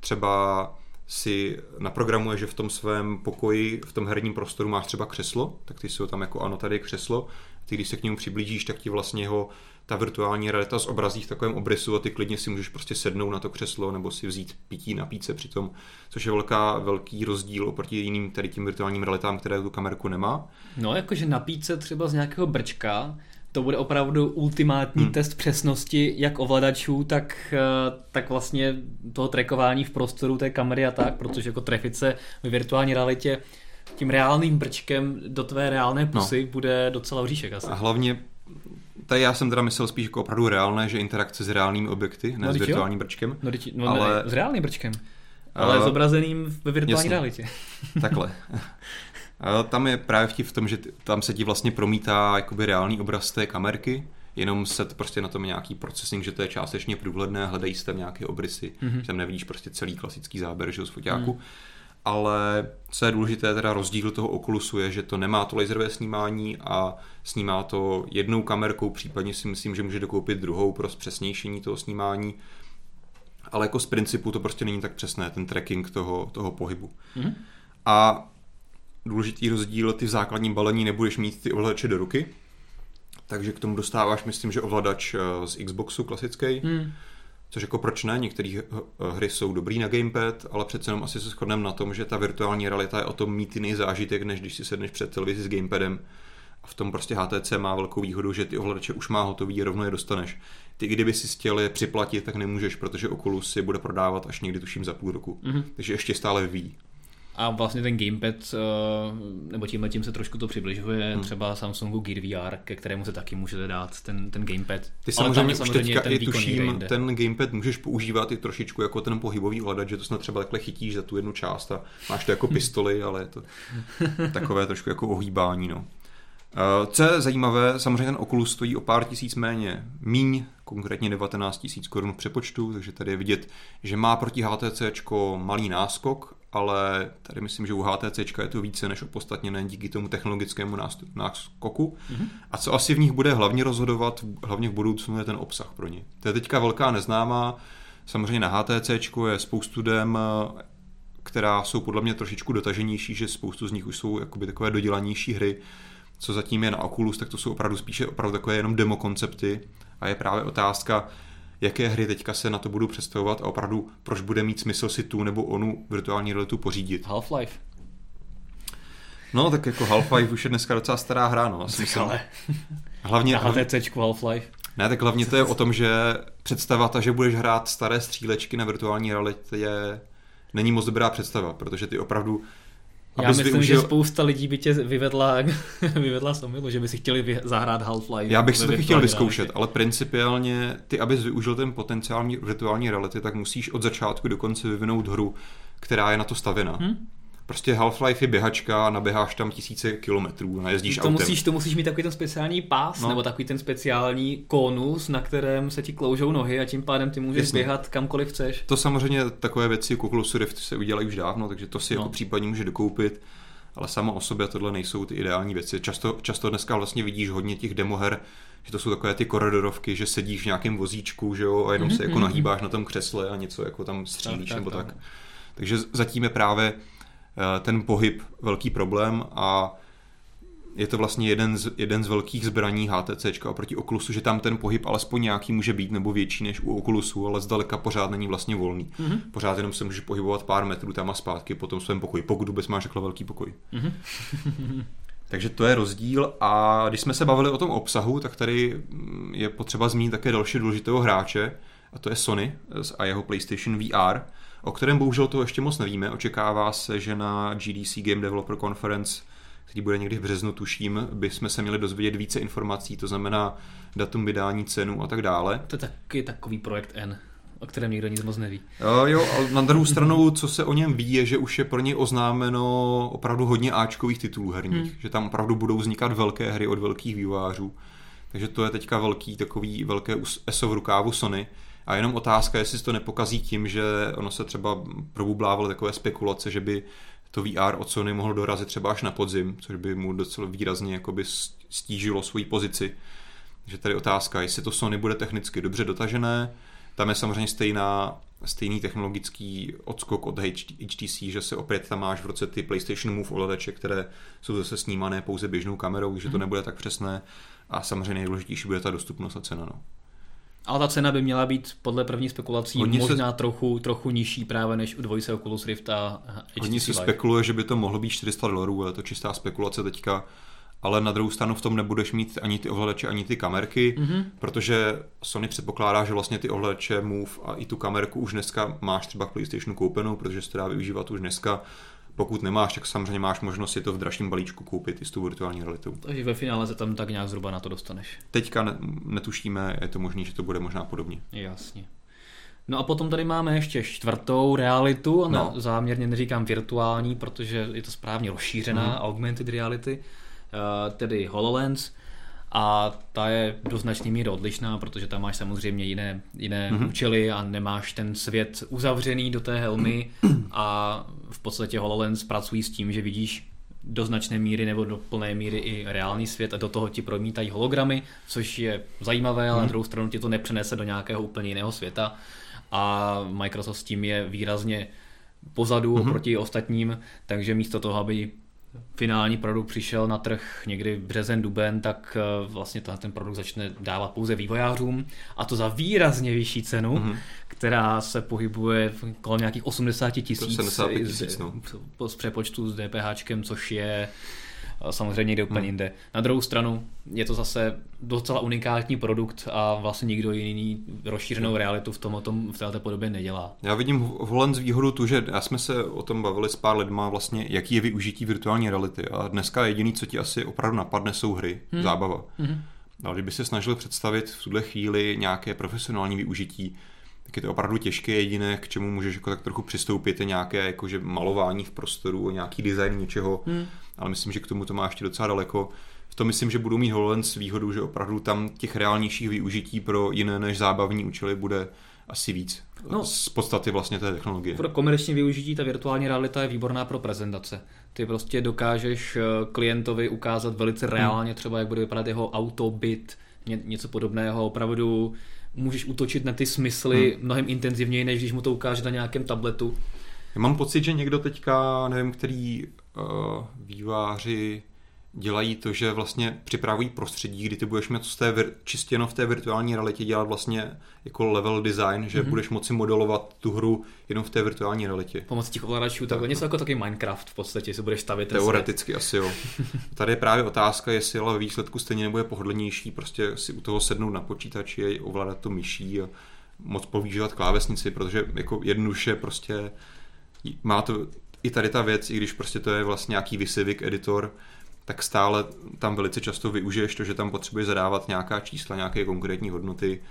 třeba si naprogramuješ, že v tom svém pokoji, v tom herním prostoru máš třeba křeslo, tak ty si ho tam jako ano, tady je křeslo, ty když se k němu přiblížíš, tak ti vlastně ho ta virtuální realita zobrazí v takovém obrysu a ty klidně si můžeš prostě sednout na to křeslo nebo si vzít pití, napít se přitom, což je velká, velký rozdíl oproti jiným tady tím virtuálním realitám, které tu kamerku nemá. No jakože napít se třeba z nějakého brčka, to bude opravdu ultimátní hmm. test přesnosti jak ovladačů, tak, tak vlastně toho trackování v prostoru té kamery a tak, protože jako trefit se v virtuální realitě tím reálným brčkem do tvé reálné pusy no. bude docela oříšek asi. A hlavně, tady já jsem teda myslel spíš jako opravdu reálné, že interakce s reálnými objekty, ne no, s virtuálním jo. brčkem. No, diči, no ale... ne, s reálným brčkem, ale uh, zobrazeným ve virtuální jasný. realitě. Takhle. Tam je právě vtip v tom, že tam se ti vlastně promítá jakoby reálný obraz té kamerky, jenom se prostě na tom nějaký procesing, že to je částečně průhledné, hledají se tam nějaké obrysy, mm-hmm. že tam nevidíš prostě celý klasický záběr z foťáku. Mm. Ale co je důležité, teda rozdíl toho Oculusu je, že to nemá to laserové snímání a snímá to jednou kamerkou, případně si myslím, že může dokoupit druhou pro zpřesnějšení toho snímání. Ale jako z principu to prostě není tak přesné, ten tracking toho, toho pohybu. Mm-hmm. A důležitý rozdíl, ty v základním balení nebudeš mít ty ovladače do ruky, takže k tomu dostáváš, myslím, že ovladač z Xboxu klasický, hmm. což jako proč ne, některé hry jsou dobrý na gamepad, ale přece jenom asi se shodneme na tom, že ta virtuální realita je o tom mít jiný zážitek, než když si sedneš před televizi s gamepadem. A v tom prostě H T C má velkou výhodu, že ty ovladače už má hotový, rovno je dostaneš. Ty kdyby si chtěl je připlatit, tak nemůžeš, protože Oculus je bude prodávat až někdy tuším za půl roku. Hmm. Takže ještě stále vyvíjí. A vlastně ten gamepad, nebo tímhle tím se trošku to přibližuje hmm. třeba Samsungu Gear V R, ke kterému se taky můžete dát ten, ten gamepad. Ty samozřejmě, už samozřejmě teďka ten i tuším, ten gamepad můžeš používat i trošičku jako ten pohybový ovladač, že to snad třeba takhle chytíš za tu jednu část a máš to jako pistoli, ale je to takové trošku jako ohýbání. No. Co je zajímavé, samozřejmě ten Oculus stojí o pár tisíc méně, míň, konkrétně devatenáct tisíc korun v přepočtu, takže tady je vidět, že má proti HTCčko malý náskok, ale tady myslím, že u HTCčka je to více než opodstatněné díky tomu technologickému náskoku. Mm-hmm. A co asi v nich bude hlavně rozhodovat, hlavně v budoucnu je ten obsah pro ně. To je teďka velká neznámá, samozřejmě na HTCčku je spoustu dem, která jsou podle mě trošičku dotaženější, že spoustu z nich už jsou jakoby takové dodělanější hry. Co zatím je na Oculus, tak to jsou opravdu spíše opravdu takové jenom demo koncepty a je právě otázka, jaké hry teďka se na to budou představovat a opravdu proč bude mít smysl si tu nebo onu virtuální realitu pořídit. Half-Life. No tak jako Half-Life už je dneska docela stará hra, no. Ale... Hlavně, na HTCčku Half-Life. Ne, tak hlavně to je o tom, že představa ta, že budeš hrát staré střílečky na virtuální realitě je... není moc dobrá představa, protože ty opravdu Já myslím, využil... že spousta lidí by tě vyvedla, vyvedla z omylu, že by si chtěli zahrát Half-Life. Já bych si taky chtěl vyzkoušet, ale principiálně ty, abys využil ten potenciální virtuální reality, tak musíš od začátku do konce vyvinout hru, která je na to stavěna. Hmm? Prostě Half-Life je běhačka a naběháš tam tisíce kilometrů, najezdíš to autem. Musíš, to musíš mít takový ten speciální pás, no. nebo takový ten speciální konus, na kterém se ti kloužou nohy a tím pádem ty můžeš Jasně. běhat kamkoliv chceš. To samozřejmě takové věci Oculus Rift se udělají už dávno, takže to si no. jako případně může dokoupit, ale sama o sobě tohle nejsou ty ideální věci. Často, často dneska vlastně vidíš hodně těch demoher, že to jsou takové ty koridorovky, že sedíš v nějakém vozíčku, že jo, a jenom mm-hmm. se jako nahýbáš na tom křesle a něco jako tam střílíš tak, nebo tak, tak. tak. Takže zatím je právě ten pohyb velký problém a je to vlastně jeden z, jeden z velkých zbraní HTCčka oproti Oculusu, že tam ten pohyb alespoň nějaký může být nebo větší než u Oculusu, ale zdaleka pořád není vlastně volný. Mm-hmm. Pořád jenom se můžeš pohybovat pár metrů tam a zpátky po tom svém pokoji, pokud vůbec máš takhle velký pokoj. Mm-hmm. Takže to je rozdíl a když jsme se bavili o tom obsahu, tak tady je potřeba zmínit také další důležitého hráče a to je Sony a jeho PlayStation V R, o kterém bohužel toho ještě moc nevíme. Očekává se, že na G D C Game Developer Conference, který bude někdy v březnu, tuším, bychom se měli dozvědět více informací, to znamená datum vydání, cenu a tak dále. To je taky takový projekt N, o kterém nikdo nic moc neví. Jo, jo, ale na druhou stranu, co se o něm ví, je, že už je pro něj oznámeno opravdu hodně áčkových titulů herních, hmm. že tam opravdu budou vznikat velké hry od velkých vývojářů. Takže to je teďka velký takový velké eso v rukávu Sony. A jenom otázka, jestli se to nepokazí tím, že ono se třeba probublávalo takové spekulace, že by to V R od Sony mohlo dorazit třeba až na podzim, což by mu docela výrazně jakoby stížilo svoji pozici. Takže tady otázka, jestli to Sony bude technicky dobře dotažené. Tam je samozřejmě stejná, stejný technologický odskok od H T C, že se opět tam máš v roce ty PlayStation Move ovladače, které jsou zase snímané pouze běžnou kamerou, takže to nebude tak přesné. A samozřejmě nejdůležitější bude ta dostupnost a cena. No. Ale ta cena by měla být podle první spekulací Hodně možná se... trochu, trochu nižší právě než u dvojice Oculus Rift a H T C. Hodně se spekuluje, že by to mohlo být čtyři sta dolarů, ale to čistá spekulace teďka. Ale na druhou stranu v tom nebudeš mít ani ty ovladače, ani ty kamerky, mm-hmm. protože Sony předpokládá, že vlastně ty ovladače Move a i tu kamerku už dneska máš třeba k PlayStationu koupenou, protože se to dá využívat už dneska. Pokud nemáš, tak samozřejmě máš možnost si to v dražším balíčku koupit i s tou virtuální realitou. Takže ve finále se tam tak nějak zhruba na to dostaneš. Teďka netušíme, je to možné, že to bude možná podobně. Jasně. No a potom tady máme ještě čtvrtou realitu, a no. záměrně neříkám virtuální, protože je to správně rozšířená mm. augmented reality, tedy HoloLens. A ta je do značné míry odlišná, protože tam máš samozřejmě jiné, jiné mm-hmm. účely a nemáš ten svět uzavřený do té helmy a v podstatě HoloLens pracují s tím, že vidíš do značné míry nebo do plné míry i reálný svět a do toho ti promítají hologramy, což je zajímavé, ale mm-hmm. na druhou stranu ti to nepřenese do nějakého úplně jiného světa a Microsoft s tím je výrazně pozadu mm-hmm. oproti ostatním, takže místo toho, aby finální produkt přišel na trh někdy březen, duben, tak vlastně ten produkt začne dávat pouze vývojářům a to za výrazně vyšší cenu, mm-hmm. která se pohybuje kolem nějakých osmdesáti tisíc no. z, z přepočtu s DPHčkem, což je samozřejmě jde úplně hmm. jinde. Na druhou stranu je to zase docela unikátní produkt a vlastně nikdo jiný rozšířenou realitu v tom, tom v této podobě nedělá. Já vidím v HoloLens výhodu tu, že já jsme se o tom bavili s pár lidma vlastně, jaký je využití virtuální reality a dneska jediný, co ti asi opravdu napadne, jsou hry, hmm. zábava. Hmm. Ale kdyby se snažil představit v tuhle chvíli nějaké profesionální využití, tak je to opravdu těžké, jediné, k čemu můžeš jako tak trochu přistoupit, je nějaké jakože malování v prostoru, nějaký design něčeho, hmm. ale myslím, že k tomu to má ještě docela daleko. V tom myslím, že budou mít HoloLens výhodu, že opravdu tam těch reálnějších využití pro jiné než zábavní účely bude asi víc. No, z podstaty vlastně té technologie. Pro komerční využití ta virtuální realita je výborná pro prezentace. Ty prostě dokážeš klientovi ukázat velice reálně třeba, jak bude vypadat jeho auto, byt, něco podobného. Opravdu můžeš útočit na ty smysly hmm. mnohem intenzivněji, než když mu to ukáže na nějakém tabletu. Já mám pocit, že někdo teďka, nevím, který uh, výváři dělají to, že vlastně připravují prostředí, kdy ty budeš mít z té vir- čistě jenom v té virtuální realitě dělat vlastně jako level design, že mm-hmm. budeš moci modelovat tu hru jenom v té virtuální realitě. Pomocí těch ovladačů, takhle něco jako taky Minecraft v podstatě, si budeš stavit. Teoreticky asi jo. Tady je právě otázka, jestli ale výsledku stejně nebude pohodlnější, prostě si u toho sednout na počítači a ovládat to myší a moc používat klávesnici, protože jako jednoduše prostě má to i tady ta věc, i když prostě to je vlastně nějaký vysyvik editor, tak stále tam velice často využiješ to, že tam potřebuješ zadávat nějaká čísla, nějaké konkrétní hodnoty,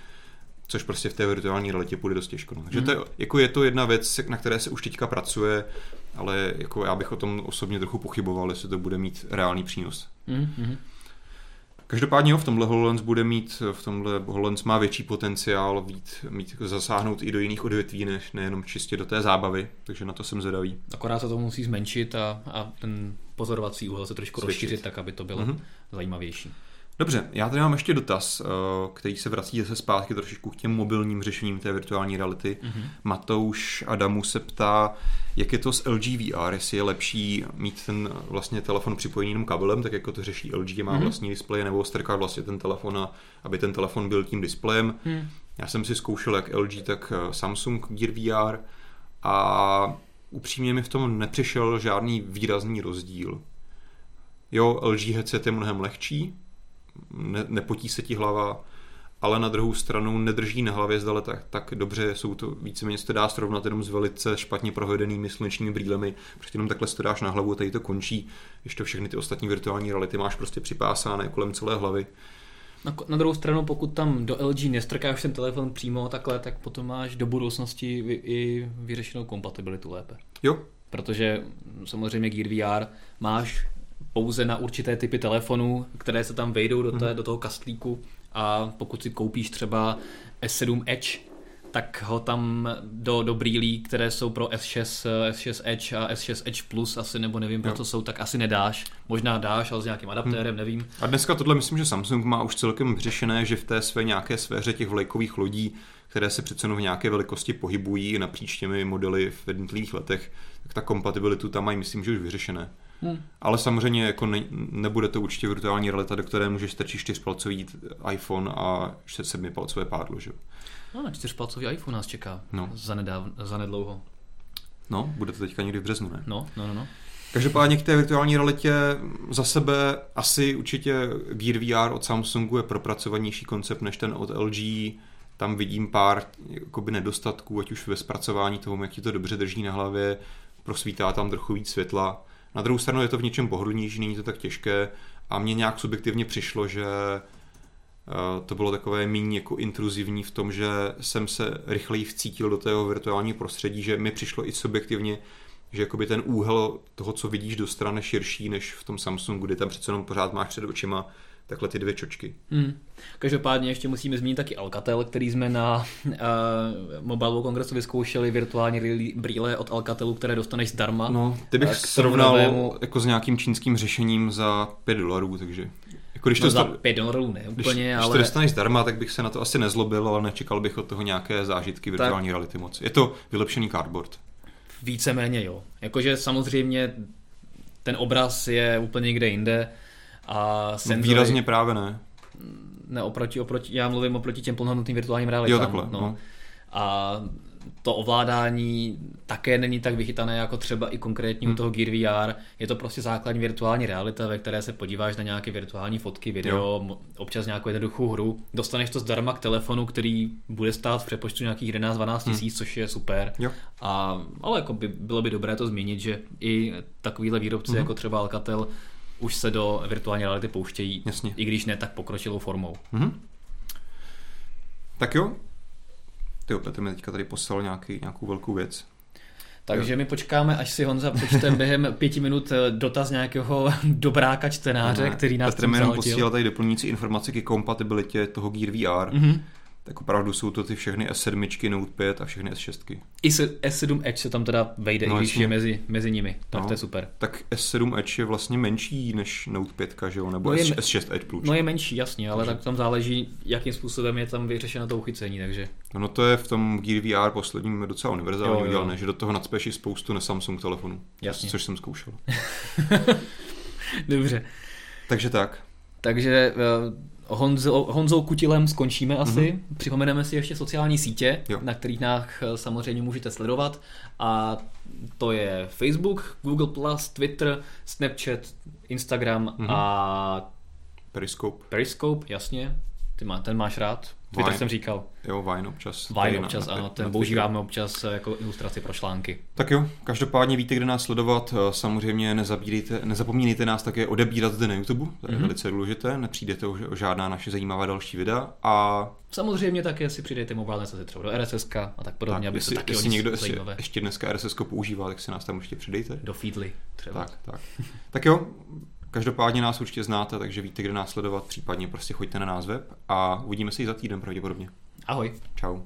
což prostě v té virtuální realitě půjde dost těžko. Takže mm. to je, jako je to jedna věc, na které se už teďka pracuje, ale jako já bych o tom osobně trochu pochyboval, jestli to bude mít reálný přínos. Mm. Každopádně ho v tomhle HoloLens bude mít, v tomhle HoloLens má větší potenciál být, mít jako zasáhnout i do jiných odvětví, než nejenom čistě do té zábavy, takže na to jsem zvědavý. Akorát se to musí zmenšit a, a ten pozorovací úhel se trošku Zvětšit. rozšířit tak, aby to bylo mm-hmm. zajímavější. Dobře, já tady mám ještě dotaz, který se vrací zase zpátky trošičku k těm mobilním řešením té virtuální reality. Mm-hmm. Matouš Adamu se ptá, jak je to s L G V R, jestli je lepší mít ten vlastně telefon připojený jenom kabelem, tak jako to řeší L G, má mm-hmm. vlastní displej, nebo strkat vlastně ten telefon, a aby ten telefon byl tím displejem. Mm. Já jsem si zkoušel jak L G, tak Samsung Gear V R a upřímně mi v tom nepřišel žádný výrazný rozdíl. Jo, L G headset je mnohem lehčí, Ne, nepotí se ti hlava, ale na druhou stranu nedrží na hlavě zdale tak, tak dobře, jsou to víceméně se to dá srovnat jenom s velice špatně provedenými slunečními brýlemi, prostě jenom takhle se to dáš na hlavu a tady to končí, ještě všechny ty ostatní virtuální reality máš prostě připásané kolem celé hlavy. Na, na druhou stranu, pokud tam do L G nestrkáš ten telefon přímo takhle, tak potom máš do budoucnosti vy, i vyřešenou kompatibilitu lépe. Jo. Protože samozřejmě Gear V R máš pouze na určité typy telefonů, které se tam vejdou do, té, do toho kastlíku, a pokud si koupíš třeba S sedm Edge, tak ho tam do, do brýlí, které jsou pro S šest, S šest Edge a S šest Edge Plus asi, nebo nevím, pro co jsou, tak asi nedáš. Možná dáš, ale s nějakým adaptérem, nevím. A dneska tohle myslím, že Samsung má už celkem vyřešené, že v té své nějaké sféře těch vlajkových lodí, které se přece v nějaké velikosti pohybují napříč těmi modely v jednotlivých letech, tak ta kompatibilitu tam mají, myslím, že už vyřešené. Hmm. Ale samozřejmě jako ne, nebude to určitě virtuální realita, do které můžeš strčit čtyřpalcový iPhone a sedmipalcové pádlo, že? No, na čtyřpalcový iPhone nás čeká no. za, nedáv- za nedlouho. No, bude to teďka někdy v březnu, ne? No, no, no. no. Každopádně k té virtuální realitě za sebe asi určitě Gear V R od Samsungu je propracovanější koncept než ten od L G. Tam vidím pár jakoby nedostatků, ať už ve zpracování toho, jak ti to dobře drží na hlavě, prosvítá tam trochu víc světla. Na druhou stranu je to v něčem pohodlnější, není to tak těžké a mně nějak subjektivně přišlo, že to bylo takové méně jako intruzivní v tom, že jsem se rychleji vcítil do tého virtuálního prostředí, že mi přišlo i subjektivně, že jakoby ten úhel toho, co vidíš do strany, širší než v tom Samsungu, kde tam přece jenom pořád máš před očima takhle ty dvě čočky. Hmm. Každopádně ještě musíme zmínit taky Alcatel, který jsme na uh, Mobile World Congressu vyzkoušeli, virtuální brýle od Alcatelu, které dostaneš zdarma. No, ty bych srovnal novému jako s nějakým čínským řešením za pět dolarů, takže jako když no to za star... pět dolarů ne úplně, když, ale když to dostaneš zdarma, tak bych se na to asi nezlobil, ale nečekal bych od toho nějaké zážitky virtuální tak... reality moc. Je to vylepšený cardboard. Víceméně jo. Jakože samozřejmě ten obraz je úplně někde jinde. A senzory... Výrazně právě ne. Ne, oproti, oproti, já mluvím oproti těm plnohodnotným virtuálním realitám. Jo, takhle. No. No. A to ovládání také není tak vychytané jako třeba i konkrétně u toho Gear V R. Je to prostě základní virtuální realita, ve které se podíváš na nějaké virtuální fotky, video, jo. občas nějakou jednoduchou hru. Dostaneš to zdarma k telefonu, který bude stát v přepočtu nějakých jedenáct dvanáct tisíc, hmm. což je super. Jo. A, ale jako by, bylo by dobré to změnit, že i takovýhle výrobci hmm. jako třeba Alcatel už se do virtuální reality pouštějí, Jasně. i když ne tak pokročilou formou. Hmm. Tak jo. Tyjo, Petr mi teďka tady poslal nějaký, nějakou velkou věc. Takže jo. my počkáme, až si Honza počte během pěti minut dotaz nějakého dobráka čtenáře, ne, který nás Petr mi jenom posílal tady doplňující informace k kompatibilitě toho Gear V R. Mm-hmm. Tak opravdu jsou to ty všechny S sedm, Note pět a všechny S šest. I S sedm Edge se tam teda vejde, no, i když je mezi, mezi nimi, tak no, to je super. Tak S sedm Edge je vlastně menší než Note pět, že jo? Nebo no je, S šest Edge Plus. No je menší, jasně, ale takže tak tam záleží, jakým způsobem je tam vyřešeno to uchycení, takže... No to je v tom Gear V R posledním docela univerzálně udělané, že do toho nacpeš i spoustu na Samsung telefonu, jasně. což jsem zkoušel. Dobře. Takže tak. Takže... Uh, Honzo, Honzou Kutilem skončíme asi. Mm-hmm. Připomeneme si ještě sociální sítě, jo. na kterých nás samozřejmě můžete sledovat. A to je Facebook, Google plus, Twitter, Snapchat, Instagram mm-hmm. a... Periscope. Periscope, jasně. Ty má, ten máš rád. Twitter Vine. Jsem říkal. Jo, Vine občas. Vine občas, na, ano. Na, ten používáme občas jako ilustraci pro články. Tak jo, každopádně víte, kde nás sledovat. Samozřejmě nezapomínejte nás také odebírat zde na YouTube. To je mm-hmm. velice důležité. Nepřijdete o žádná naše zajímavá další videa. A samozřejmě také si přidejte mobilně se třeba do R S S a tak podobně, tak, aby se taky oni někdo zajímavé. Ještě dneska R S S používá, tak si nás tam ještě přidejte. Do feedly třeba. Tak, tak. tak jo. Každopádně nás určitě znáte, takže víte, kde nás sledovat, případně prostě choďte na náš web a uvidíme se i za týden pravděpodobně. Ahoj. Čau.